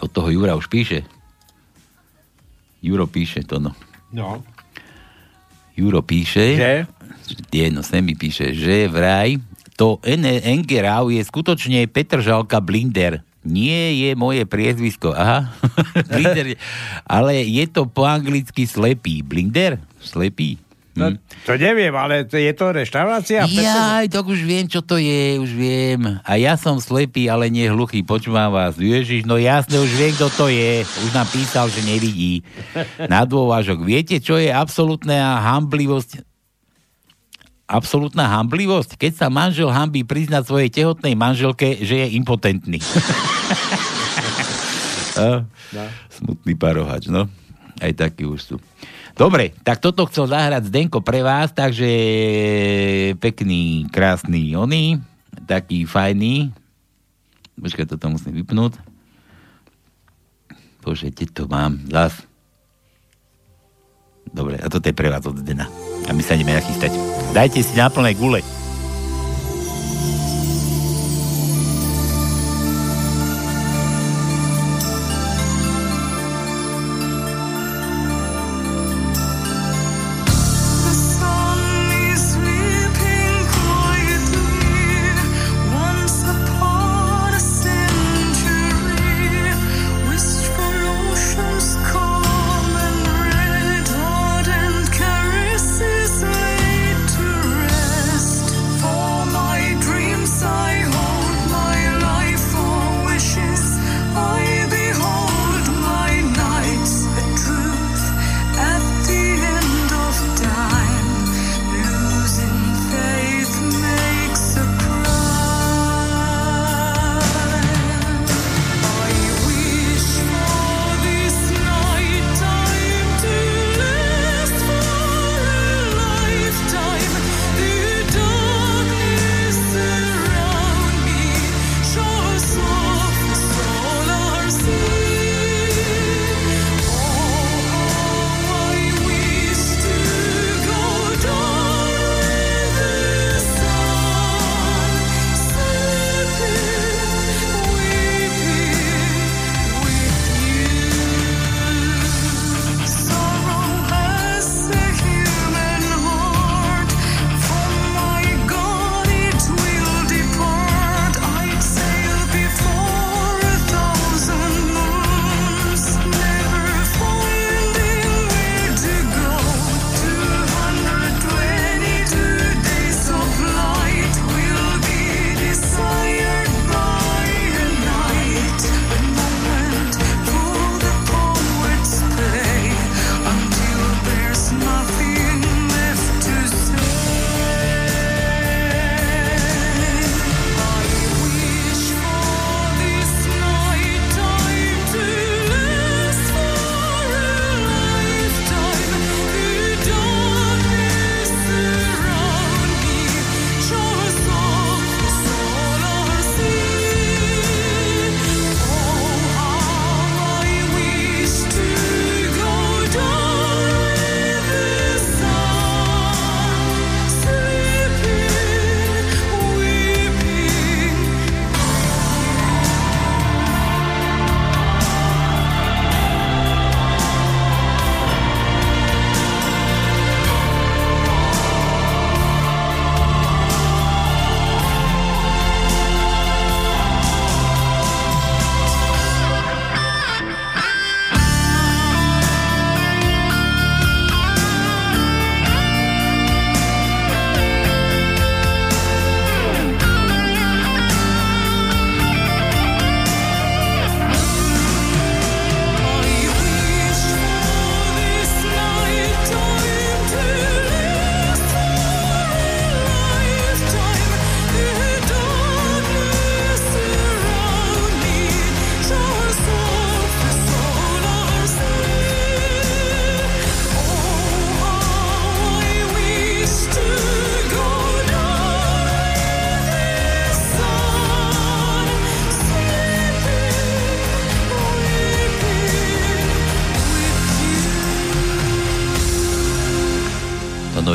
Od toho Jura už píše. Juro píše to, no. No. Juro píše. Že? Je, no, sem mi píše, že vraj... To Engerau je skutočne Petržalka Blinder. Nie je moje priezvisko. Aha. Blinder. Ale je to po anglicky slepý. Blinder? Slepý? Hm. No, to neviem, ale to je to reštaurácia? Jaj, tak už viem, čo to je. Už viem. A ja som slepý, ale nie hluchý. Počúvam vás. Ježiš, no jasne, už viem, kto to je. Už nám písal, že nevidí. Na dôvážok. Viete, čo je absolútna hamblivosť? Absolútna hamblivosť, keď sa manžel hambí priznať svojej tehotnej manželke, že je impotentný. No. Smutný parohač, no. Aj taký už sú. Dobre, tak toto chcel zahrať Zdenko pre vás, takže pekný, krásny oný, taký fajný. Počkaj, toto musím vypnúť. Bože, kde to mám? Zas. Dobre, a toto je pre vás od Zdena. A my sa ideme nachystať. Dajte si na plné gule.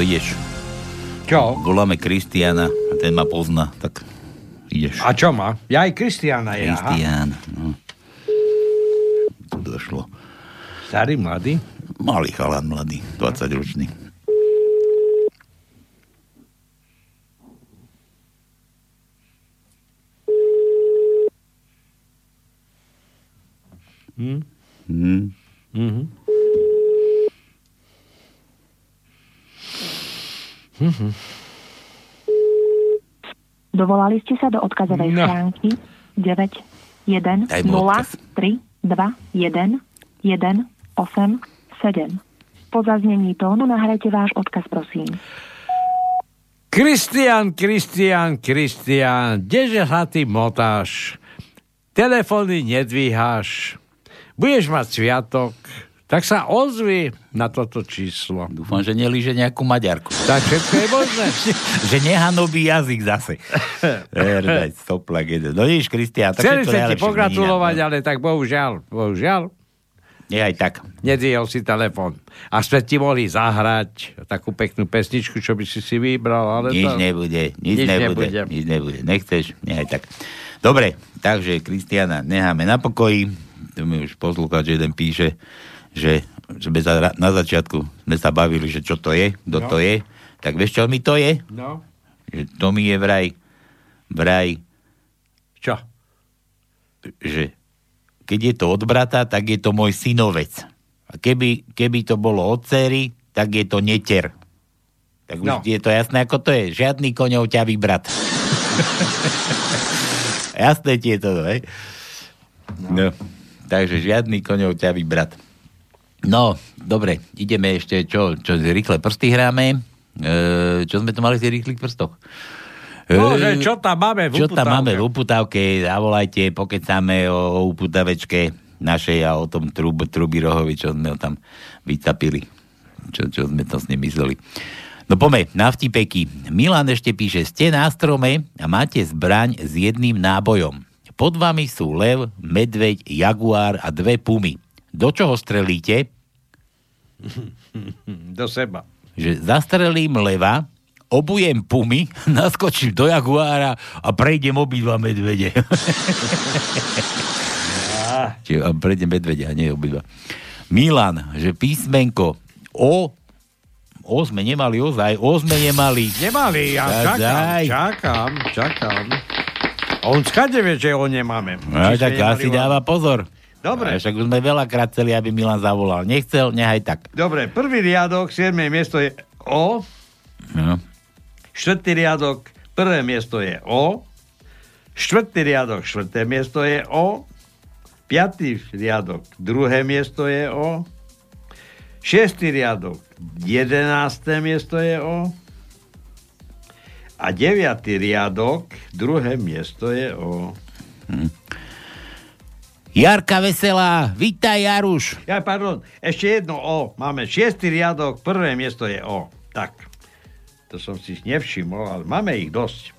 ideš. Čo? Voláme Kristiána a ten ma pozná, tak ideš. A čo má? Ja aj Kristiána je. Kristián, no. Tu došlo. Starý, mladý? Malý chalán, mladý, dvadsaťročný. Hm? Hm? Mhm. Mhm. Dovolali ste sa do odkazovej no. stránky deväť jeden nula tri dva jeden jeden osem sedem. Po zaznení tónu nahrajte váš odkaz, prosím. Kristián, Kristián, Kristián, kdeže sa ty motáš? Telefóny nedvíháš. Budeš mať sviatok, tak sa ozvi na toto číslo. Dúfam, že nelíže nejakú Maďarku. Tak všetko je možné. Že nehanobí jazyk zase. Herdať, stoplak jeden. No nič, Kristián. Chceli sa ti pogratulovať, ale tak bohužiaľ, bohužiaľ. Nie aj tak. Nedvihol si telefon. A sme ti mohli zahrať takú peknú pesničku, čo by si si vybral. Ale nič to... nebude, nič, nič nebude, nebude, nič nebude. Nechceš? Nie aj tak. Dobre, takže Kristiána necháme na pokoji. To mi už poslúchať, že jeden píše, že, že za, na začiatku sme sa bavili, že čo to je, kto no. to je. Tak vieš, čo mi to je? No. Že to mi je vraj, vraj... Čo? Že keď je to od brata, tak je to môj synovec. A keby, keby to bolo od céry, tak je to neter. Tak už no. je to jasné, ako to je. Žiadny koňov ťavý brat. Jasné ti je to, hej? No. no. Takže žiadny koňov ťavý brat. No, dobre, ideme ešte, čo, čo rýchle prsty hráme. E, čo sme tu mali v tých rýchlych prstoch? E, no, že čo tam máme v uputávke? Čo tam máme v uputávke? Zavolajte, pokecáme o, o uputavečke našej a o tom trub, truby rohovi, čo sme ho tam vycapili. Čo, čo sme to s ním mysleli. No poďme, na vtipeky. Milan ešte píše, ste na strome a máte zbraň s jedným nábojom. Pod vami sú lev, medveď, jaguár a dve pumy. Do čoho strelíte? Do seba. Že zastrelím leva, obujem pumy, naskočím do jaguára a prejdem obidva medvede. Ja. Čiže prejdem medvede a nie obidva. Milan, že písmenko O... O sme nemali ozaj, O sme nemali. Nemali, ja čakám, čakám, čakám. A on skade vie, že ho nemáme. No, tak asi dáva pozor. Dobre. A však už sme veľakrát chceli, aby Milan zavolal. Nechcel, nehaj tak. Dobre, prvý riadok, siedme miesto je O. No. Štvrtý riadok, prvé miesto je O. Štvrtý riadok, štvrté miesto je O. Piatý riadok, druhé miesto je O. Šiestý riadok, jedenácté miesto je O. A deviatý riadok, druhé miesto je O. Hm. Jarka Veselá, vítaj Jaruš. Ja, pardon, ešte jedno O. Máme šiestý riadok, prvé miesto je O. Tak, to som si nevšimol, ale máme ich dosť.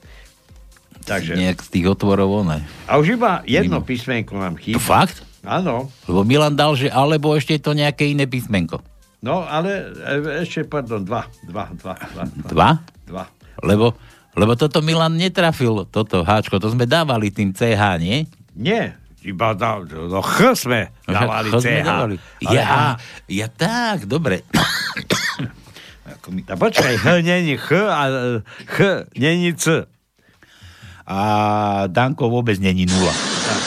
Takže... Nejak z tých otvorov one. A už iba jedno Mimo. písmenko nám chýba. To fakt? Áno. Lebo Milan dal, že alebo ešte je to nejaké iné písmenko. No, ale ešte, pardon, dva. Dva? Dva? Dva? Dva? dva. Lebo, lebo toto Milan netrafil, toto háčko, to sme dávali tým cé há, nie? Nie, iba da, no ch sme dávali ch cé há. Sme dávali. Ja, ja tak, dobre. Ako mi... A počkaj, h není ch a ch není c. A Danko vôbec není nula. Tak.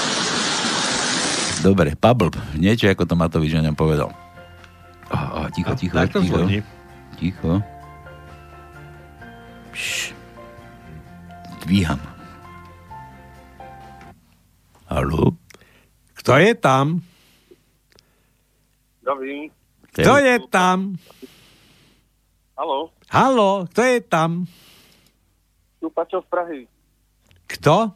Dobre, Pablb, niečo ako Tomatovič o ňom povedal. Oh, oh, ticho, ticho, a, ticho, ticho. Ticho. Šš. Dvíham. Haló? Kto je tam? Dobrý. Kto je tam? Haló? Haló, kto je tam? Tu Paťo z Prahy. Kto?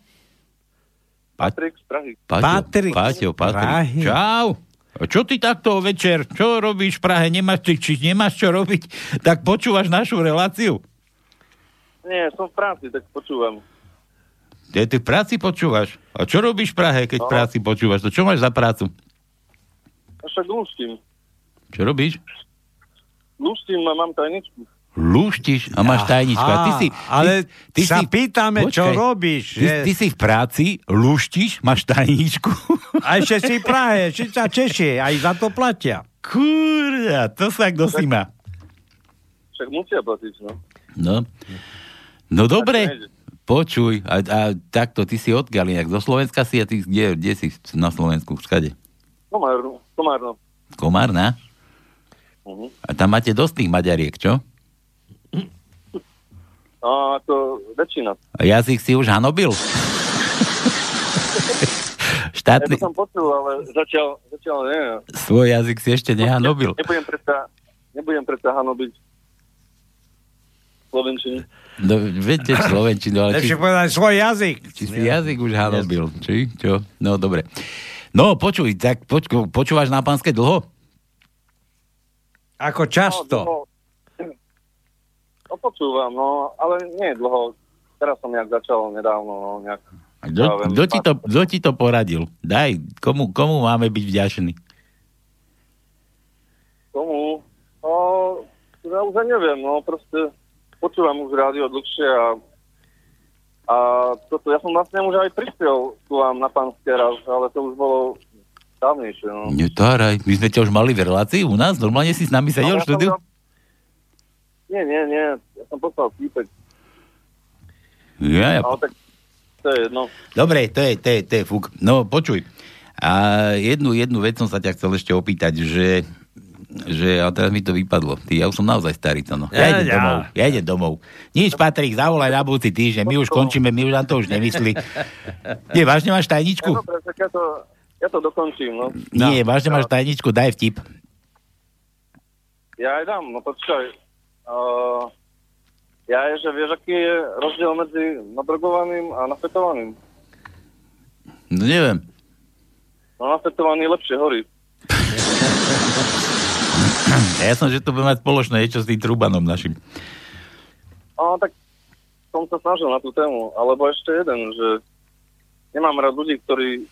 Patrik z Prahy. Patrik. Paťo, Patrik. Čau. Čo ty takto večer? Čo robíš v Prahe? Nemáš, ty, či nemáš čo robiť? Tak počúvaš našu reláciu? Nie, som v práci, tak počúvam. Ja, ty v práci počúvaš? A čo robíš v Prahe, keď no. v práci počúvaš? To čo máš za prácu? A však lúštim. Čo robíš? Lúštim a mám tajničku. lúštiš a máš tajničku. Aha, a ty si, ale ty, ty sa si, pýtame, počkaj, čo robíš. Ty, že... ty si v práci, lúštiš, máš tajničku. A ešte si v Prahe, ešte sa Češi, aj za to platia. Kurňa, to sa kdo si má. Však musia platiť, no. No, no dobre, počuj, a, a takto, ty si odkiaľ inak, do Slovenska si a ty kde, kde si na Slovensku, skade? Komárno. Komárno. Komárna? Uh-huh. A tam máte dosť tých Maďariek, čo? A to väčšina. A jazyk si už hanobil? Štátny... Ja to som počul, ale začal, začal neviem. Svoj jazyk si ešte nehanobil. Ne, nebudem predsa, nebudem predsa hanobiť slovenčinu. No, viete, slovenčinu, ale... Lepšie či... povedať svoj jazyk. Či si ja. jazyk už hanobil, ja. Či? Čo? No, dobre. No, počuj, tak poču, počúvaš na panské dlho? Ako často? No, No počúvam, no, ale nie dlho. Teraz som nejak začal nedávno, no, nejak... Kto ti, ti to poradil? Daj, komu, komu máme byť vďační? Komu? No, ja už neviem, no, proste počúvam už rádio dlhšie a, a toto, ja som vlastne už aj prišiel tu vám na panské raz, ale to už bolo dávnejšie, no. Netáraj, my sme ťa už mali v relácii u nás? Normálne si s nami sedel v no, štúdiu? Ja Nie, nie, nie. Ja som poslal týpek. Ja, ja... Ale tak to je jedno. Dobre, to je, to je, to je fuk. No, počuj. A jednu, jednu vec som sa ťa chcel ešte opýtať, že... že a teraz mi to vypadlo. Ty, ja už som naozaj starý, to no. Ja, ja idem ja. domov. Ja idem domov. Nič, Patrik, zavolaj na budúci týždeň. My už končíme, my už na to už nemyslí. Nie, vážne máš tajničku? Ja, dobre, tak ja to, ja to dokončím, no. Nie, no, vážne ja. máš tajničku, daj vtip. Ja aj dám, no počkaj. Uh, ja je, že vieš, aký je rozdiel medzi nadrogovaným a nafetovaným? No neviem. No nafetovaný lepšie horí. Ja som, že to bude mať spoločné niečo s tým Trubanom našim. No tak som sa snažil na tú tému. Alebo ešte jeden, že nemám rád ľudí, ktorí,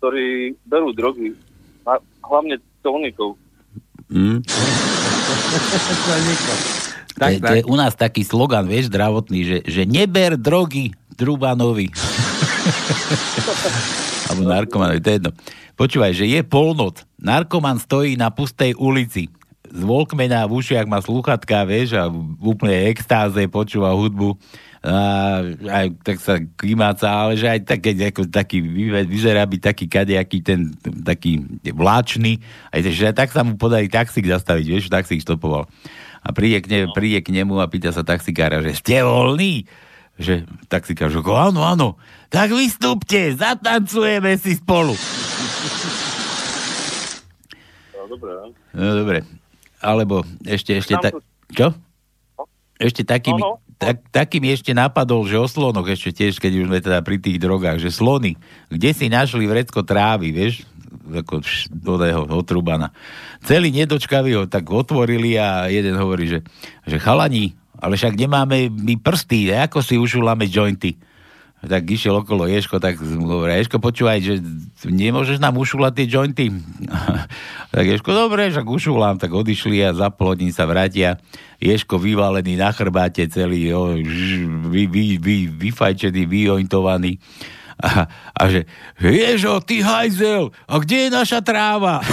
ktorí berú drogy. A hlavne tónikov. Mm. Tak, to, je, to je u nás taký slogan, vieš, zdravotný, že, že neber drogy Trubanovi. Alebo narkomanovi, to je jedno. Počúvaj, že je polnoc. Narkoman stojí na pustej ulici. Z Volkmena v ušiach má slúchatka, vieš, a úplne extáze počúva hudbu. A aj tak sa klimáca, ale že aj také, ako, taký vyzerá byť taký kadejaký ten, taký vláčny, aj že tak sa mu podarí taxík zastaviť, vieš, taxík štopoval. A príde k, ne, príde k nemu a pýta sa taxikára, že ste voľný? Že taxikár, že áno, áno, tak vystúpte, zatancujeme si spolu. No, dobre. No, dobre. Alebo ešte, ešte tak... Čo? Ešte takým, no, no. Tak, takým ešte napadol, že o slonoch ešte tiež, keď už sme teda pri tých drogách, že slony, kde si našli vrecko trávy, vieš, ako do neho, otrubana. Celý nedočkavý ho tak otvorili a jeden hovorí, že, že chalani, ale však nemáme my prsty, ako si ušuláme jointy. Tak išiel okolo Ješko, tak hovorí, Ješko, počúvaj, že nemôžeš nám ušulať tie jointy. Tak Ješko, dobre, však ušulám. Tak odišli a za pol hodín sa vrátia. Ješko vyvalený na chrbáte, celý jo, ž, vy, vy, vy, vyfajčený, vyjointovaný. A, a že, Ježo, ty hajzel, a kde je naša tráva?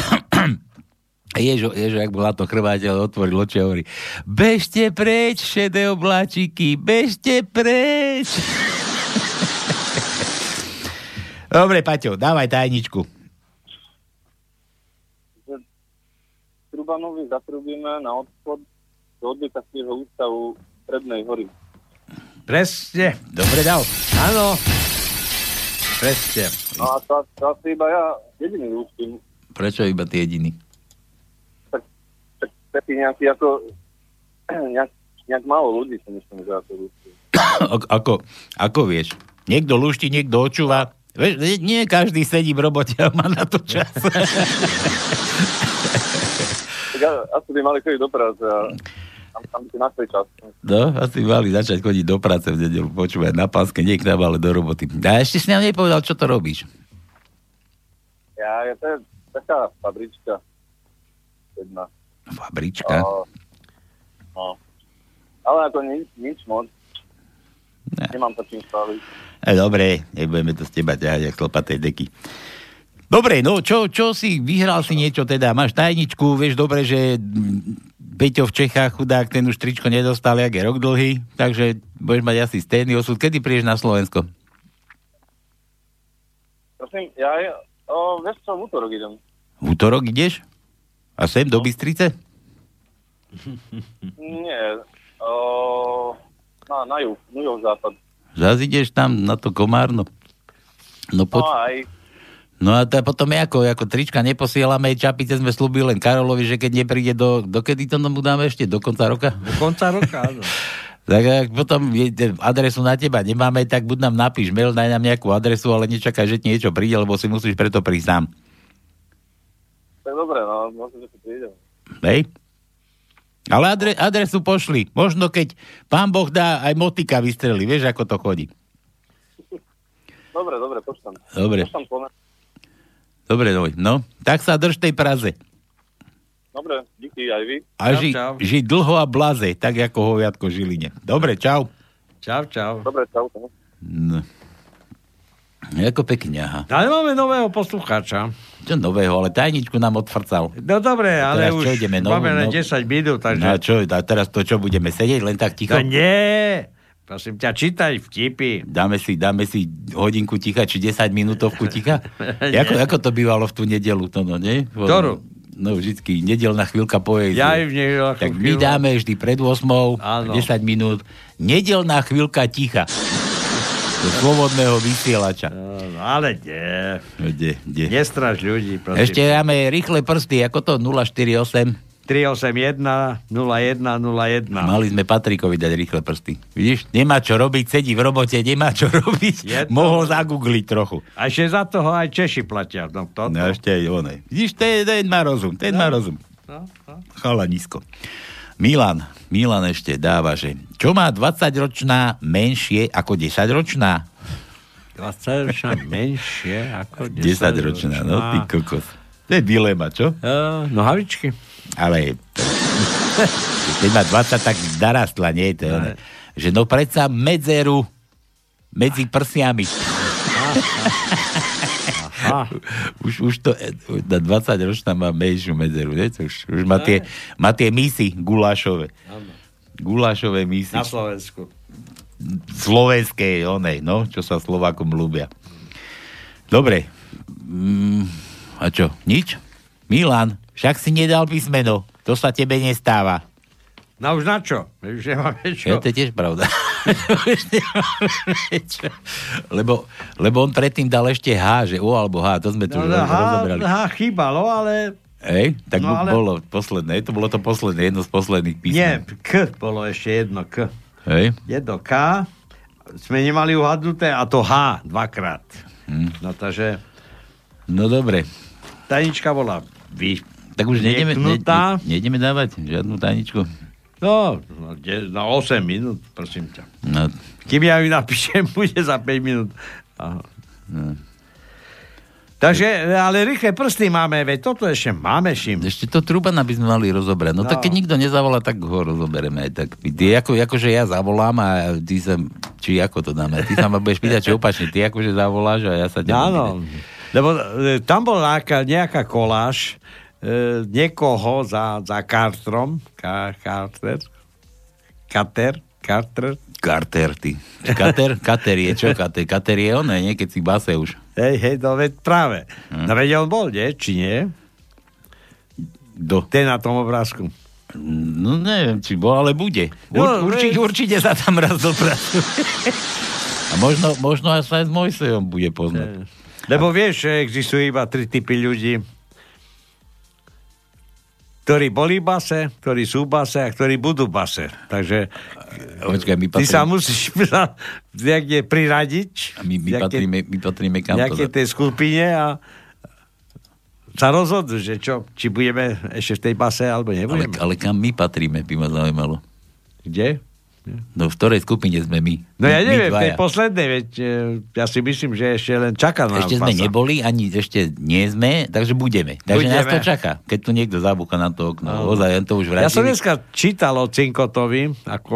Ježo, Ježo, jak bola to chrbáte, otvoril oči a hovorí, bežte preč, šedé obláčiky, bežte preč. Dobre, Paťo, dávaj tajničku. Trubanovi zatrubíme na odchod do odbytacieho ústavu Prednej hory. Presne. Dobre dal. Áno. Presne. No a to, to asi iba ja jediný ústým. Prečo iba ty jediný? Tak, tak taký nejaký ako nejak, nejak málo ľudí som myslím, že ako ústým. Ako, ako vieš? Niekto lúšti, niekto očúva. Veď, nie každý sedí v robote a má na to čas. Tak asi by mali chodiť do práce a tam, tam by si našli čas. No, asi mali začať chodiť do práce v nedeľu, počúvať na pánske, nie k nám, ale do roboty. A ešte si nám nepovedal, čo to robíš. Ja, ja to je taká fabrička. Jedna. Fabrička? No, no. Ale ako nič, nič moc. No. Nemám to čím spraviť. E, dobre, nebudeme to s teba ťahať jak chlopatej deky. Dobre, no čo, čo si, vyhral si niečo teda, máš tajničku, vieš dobre, že Peťo v Čechách, chudák, ten už tričko nedostal, jak je rok dlhý, takže budeš mať asi stejný osud. Kedy prídeš na Slovensko? Prosím, ja o, vieš čo, v útorok idem. V útorok ideš? A sem do Bystrice? Nie, o, na, na juh, na juh západ. Zás ideš tam na to Komárno? No poď. No aj. No a to potom je ako, ako trička neposielame, čapice sme slúbili len Karolovi, že keď nepríde do, dokedy to mu dáme ešte, do konca roka? Do konca roka, áno. Tak ak potom adresu na teba nemáme, tak buď nám napíš mail, daj nám nejakú adresu, ale nečakaj, že ti niečo príde, lebo si musíš preto prísť sám. Tak dobre, no, možno, že si prídem. Hej. Ale adre, adresu pošli. Možno keď pán Boh dá, aj motika vystrelí, vieš, ako to chodí. Dobre, dobre, pošlem. Dobre. Pošlem pomer. Dobre, no, no, tak sa drž tej Praze. Dobre, díky aj vy. A čau, ži, čau. Ži dlho a blaze, tak ako hoviatko Žiline. Dobre, čau. Čau, čau. Dobre, čau. No. Jako pekne, aha. Ale máme nového poslucháča. Čo nového, ale tajničku nám odfrcal. No dobre, ale už ideme, novú, máme len desať minút, takže... No a čo, a teraz to čo, budeme sedieť len tak ticho? No nie, prosím ťa, čítaj vtipy. Dáme si, dáme si hodinku ticha, či desať minútovku ticha? Jako, ako to bývalo v tú nedelu, to no, nie? Ktorú? No vždycky, nedelná chvíľka poezie. Ja aj v nedelná chvíľka. Tak my dáme vždy pred ôsmou, áno. desať minút, nedelná chvíľka ticha. Do slobodného vysielača. No, ale nie. De, de. Nestraš ľudí, prosím. Ešte dáme rýchle prsty, ako to nula štyri osem... tri osem jeden nula jeden nula jeden. Mali sme Patrikovi dať rýchle prsty. Vidíš? Nemá čo robiť, sedí v robote, nemá čo robiť. To... Mohol zagoogliť trochu. A ešte za toho aj Češi platia. No, to, to. No ešte aj onej. Vidíš, ten, ten má rozum, ten no. má rozum. No, no. Chalanisko. Milan, Milan ešte dáva, že čo má dvadsaťročná menšie ako desaťročná? dvadsaťročná menšie ako desaťročná. desaťročná, no ty kokos. To je dilema, čo? Uh, nohavičky. Ale keď má dvadsať, tak narastla, nie? To je ono. Že no predsa medzeru medzi prsiami. Aha. Už, už to na dvadsať ročná má menšiu medzeru, nie? Už, už má tie, má tie misy gulášové. Gulášové misy. Na Slovensku. Slovenské, onej, no, čo sa Slovákom ľúbia. Dobre. A čo? Nič? Milan, však si nedal písmeno. To sa tebe nestáva. No už na čo? Už nemáme čo. Ja, to je tiež pravda. Už nemáme čo. Lebo, lebo on predtým dal ešte H, že O alebo H, to sme tu no, už rozobrali. H chýbalo, ale... Ej, tak no, ale... bolo posledné. To bolo to posledné, jedno z posledných písmen. Nie, K bolo ešte jedno K. Ej. Jedno K. Sme nemali uhadnuté a to H dvakrát. Hm. No takže... No dobre. Tajnička bola vy... Tak už nejdeme, ne, nejdeme dávať žiadnu tajničku. No, na osem minút, prosím ťa. No. Kým ja ju napíšem, bude za päť minút. No. Takže, ale rýchle prsty máme, veď toto ešte máme šim. Ešte to Trubana by sme mali rozobrať. No, no tak keď nikto nezavolá, tak ho rozoberieme. Tak, ty, ako, akože ja zavolám a ty sa, či ako to dáme, ty sa ma budeš pýtať, či opačne, ty akože zavoláš a ja sa ťa... Áno, lebo tam bol nejaká, nejaká koláž, E, niekoho za, za Carterom. Ka, Carter. Carter. Carter. Carter, ty. Carter, Carter je čo? Carter, Carter je on, nie? Keď si base už. Hej, hej, no veď práve. Hm. No veď on bol, nie? Či nie? Do. Ten na tom obrázku. No neviem, či bol, ale bude. Ur, no, určite, veď... určite sa tam raz dopracuje. A možno, možno až aj s Mojsejom bude poznať. Lebo a... vieš, existujú iba tri typy ľudí. Ktorí boli base, ktorí sú base a ktorí budú base. Takže Očkaj, my ty sa musíš niekde priradiť. A my, my, nejaké, patríme, my patríme kam to za... tej skupine a sa rozhodnú, že čo, či budeme ešte v tej base, alebo nebudeme. Ale, ale kam my patríme, by ma zaujímalo. Kde? No v ktorej skupine sme my? No ja neviem, v tej poslednej, veď ja si myslím, že ešte len čaká na nás. Ešte sme pasa. Neboli, ani ešte nie sme, takže budeme. Takže budeme. Nás to čaká, keď tu niekto zabúka na to okno. No. Ozaj, on to už vrátil. Ja som dneska čítal o Cinkotovi, ako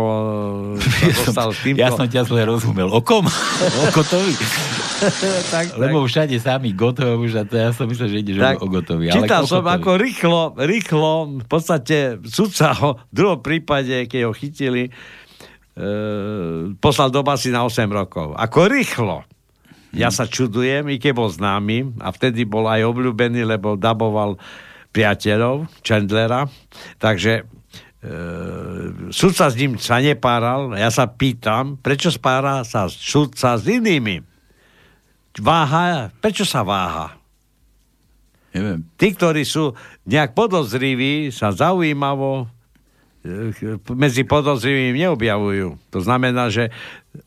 sa dostal s týmto. Ja som ťa zle rozumel. O kom? O Kotovi. tak, Lebo tak. Všade sami Gotov už, a to ja som myslel, že ide o Gotovi. Čítal ale som, Gotovi. Ako rýchlo, rýchlo, v podstate sudca ho v druhom prípade, keď ho chytili, Uh, poslal do basy na osem rokov. Ako rýchlo. Ja sa čudujem, i keď bol známy a vtedy bol aj obľúbený, lebo daboval priateľov Chandlera. Takže uh, sudca s ním sa nepáral. Ja sa pýtam, prečo spára sa sudca s inými? Váha, prečo sa váha? Neviem. Tí, ktorí sú nejak podozriví, sa zaujímavo medzi podozrivými neobjavujú. To znamená, že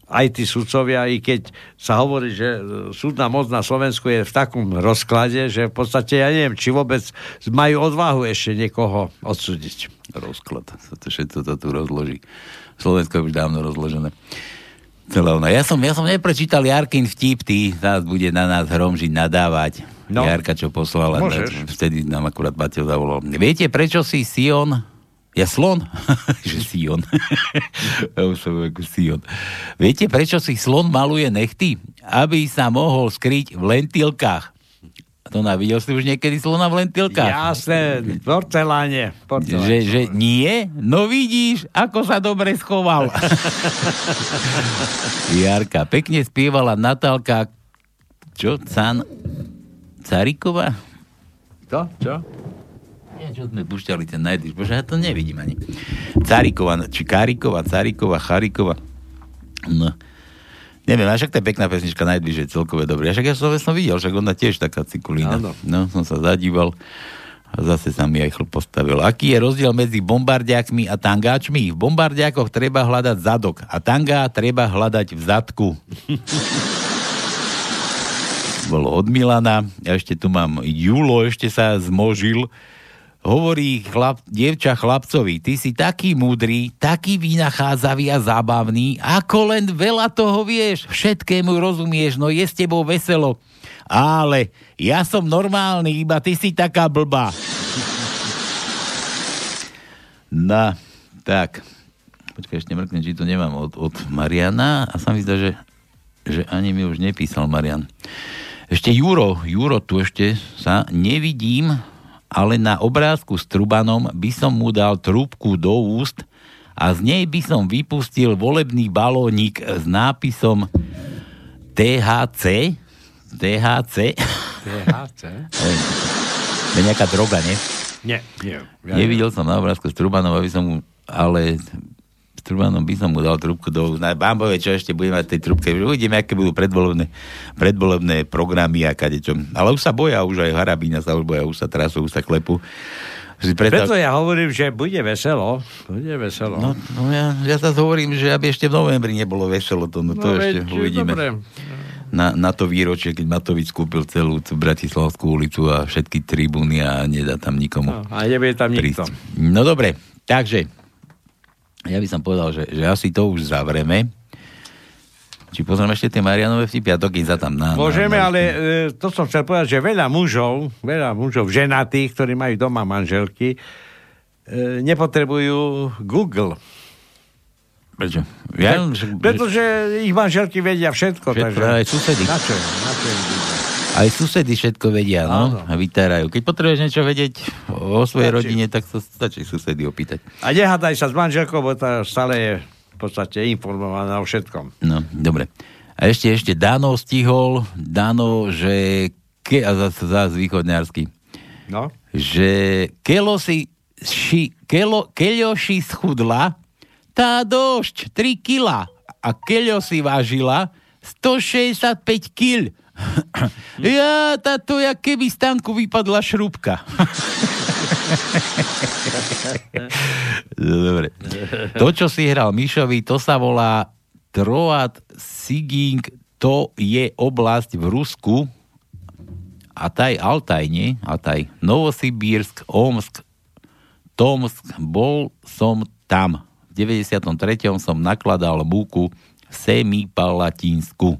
aj tí sudcovia, i keď sa hovorí, že súdna moc na Slovensku je v takom rozklade, že v podstate ja neviem, či vôbec majú odvahu ešte niekoho odsúdiť. Rozklad. Všetko to tu rozloží. Slovensko je už dávno rozložené. Celé ono. Ja som, ja som neprečítal Jarkin vtip, ty nás bude na nás hromžiť, nadávať. No. Jarka, čo poslala. Môžeš. Vtedy nám akurát Mateo zavolal. Viete, prečo si Sion... Ja slon? Že Sion. Ja už som ako Sion. Viete, prečo si slon maluje nechty? Aby sa mohol skryť v lentilkách. To na, videl si už niekedy slona v lentilkách? Jasné, v porceláne. Že, že nie? No vidíš, ako sa dobre schoval. Jarka, pekne spievala Natálka čo? Can... Cariková? To? Čo? Čo sme púšťali ten Nightwish? Bože, ja to nevidím ani. Carikova, či Karikova, Carikova, Charikova. No. Neviem, a však tá pekná pesnička Nightwish je celkové dobrý. A však ja som som videl, však ona tiež taká cikulína. Áno. No, som sa zadíval a zase sa mi aj chlp postavil. Aký je rozdiel medzi bombardiákmi a tangáčmi? V bombardiákoch treba hľadať zadok a tangá treba hľadať v zadku. Bolo od Milana. Ja ešte tu mám Julo, ešte sa zmožil. Hovorí chlap, dievča chlapcovi, ty si taký múdry, taký vynachádzavý a zábavný, ako len veľa toho vieš, všetkému rozumieš, no je s tebou veselo. Ale ja som normálny, iba ty si taká blbá. No, tak. Počkaj, ešte mrknem, či to nemám od, od Mariana. A sa mi zdá, že, že ani mi už nepísal Marian. Ešte Juro, Juro tu ešte sa nevidím, ale na obrázku s Trubanom by som mu dal trúbku do úst a z nej by som vypustil volebný balónik s nápisom té há cé. té há cé? té há cé? To je nejaká droga, nie? Nie. nie ja Nevidel som na obrázku s Trubanom, aby som mu, ale s Trubanom by som mu dal trúbku do úst. Bambové, čo ešte budeme mať v tej trúbke? Uvidíme, aké budú predvolebné, predvolebné programy a kadečo. Ale už sa boja, už aj Harabina sa už boja, už sa trasú, už sa klepu. Preto... Preto ja hovorím, že bude veselo. Bude veselo. No, no ja, ja sa hovorím, že aby ešte v novembri nebolo veselo. To, no, no, to ešte uvidíme. Dobre. Na, na to výročie, keď Matovič kúpil celú tú Bratislavskú ulicu a všetky tribúny a nedá tam nikomu. No, a nebude tam nikto. No dobre, takže ja by som povedal, že, že asi to už zavreme. Či pozrieme ešte tie Marianove vtipy a to keď sa tam na... Môžeme, na, na... ale e, to som chcel povedať, že veľa mužov, veľa mužov ženatých, ktorí majú doma manželky, e, nepotrebujú Google. Prečo? Ja, Pre, pretože ich manželky vedia všetko. Všetko, takže... aj susedy. Na čo, na čo aj susedy všetko vedia, no? A vytárajú. Keď potrebuješ niečo vedieť o svojej stačí. Rodine, tak to stačí susedy opýtať. A nehádaj sa s manželkou, bo tá stále je v podstate informovaná o všetkom. No, dobre. A ešte, ešte Dano stihol, Dano, že ke, a zás, zás východňarsky, no? Že keľo si ši, keľo, keľoši schudla, tá došť, tri kila. A keľo si vážila, stošesťdesiatpäť kil. Ja, táto, jak keby z tanku vypadla šrúbka. Dobre. To, čo si hral Mišovi, to sa volá Troad Siging, to je oblasť v Rusku. A taj Altaj, nie? Altaj. Novosibirsk, Omsk, Tomsk, bol som tam. V deväťdesiattri som nakladal múku v Semipalatínsku.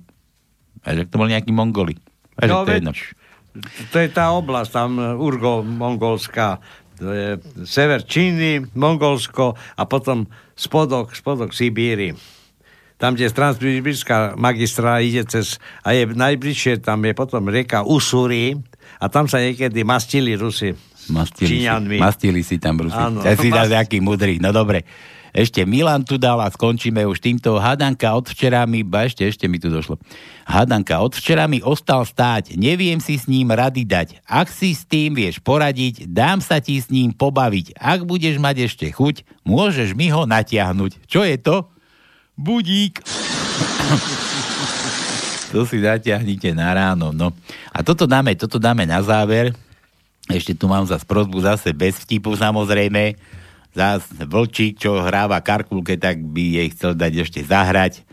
A že to bol nejaký Mongoli. A že no, to je jedno. To je tá oblasť, tam Urgo-Mongolská, to je sever Číny, Mongolsko a potom spodok, spodok Sibíry. Tam, kde transsibírská magistrála ide cez, a je najbližšie, tam je potom rieka Usúri a tam sa niekedy mastili Rusi mastili s Číňanmi. Si, mastili si tam Rusi. Áno. Ja si dal nejaký mudrý. No dobre. Ešte Milan tu dal a skončíme už týmto. Hadanka od včera mi, ba ešte, ešte mi tu došlo. Hadanka od včera mi ostal stáť. Neviem si s ním rady dať. Ak si s tým vieš poradiť, dám sa ti s ním pobaviť. Ak budeš mať ešte chuť, môžeš mi ho natiahnuť. Čo je to? Budík. To si natiahnite na ráno. No. A toto dáme, toto dáme na záver. Ešte tu mám zase prosbu, zase bez vtipu samozrejme. Zas Vlčík, čo hráva karkulke, tak by jej chcel dať ešte zahrať.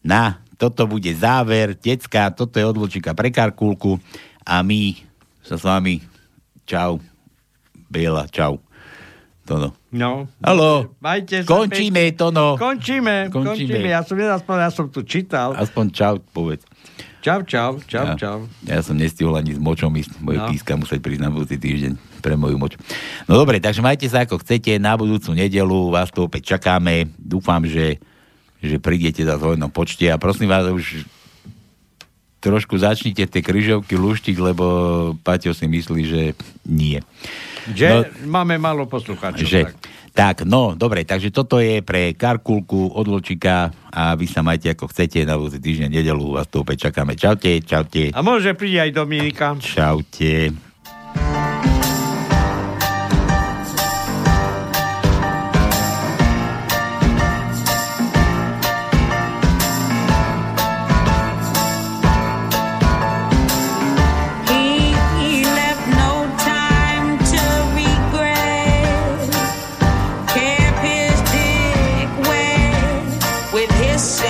Na, toto bude záver. Decka, toto je od Vlčíka pre karkulku. A my sa s vami. Čau. Biela, čau. Tono. No. Haló. Končíme, Tono. Končíme, končíme. končíme. Ja som aspoň, ja som tu čítal. Aspoň čau, povedz. Čau, čau, čau, ja, čau. Ja som nestihol ani s močom ísť. Moje no. píska musieť priznám budúci týždeň pre moju moč. No dobre, takže majte sa ako chcete. Na budúcu nedeľu vás to opäť čakáme. Dúfam, že, že prídete za hojnom počte. A prosím vás, už trošku začnite tie križovky luštiť, lebo Paťo si myslí, že nie. Že no, máme málo poslucháčov. Tak. tak, no, dobre, takže toto je pre Karkulku od Vlčíka a vy sa majte ako chcete na budúci týždeň nedeľu, vás tu opäť čakáme. Čaute, čaute. A môže príde aj Dominika. Čaute. Say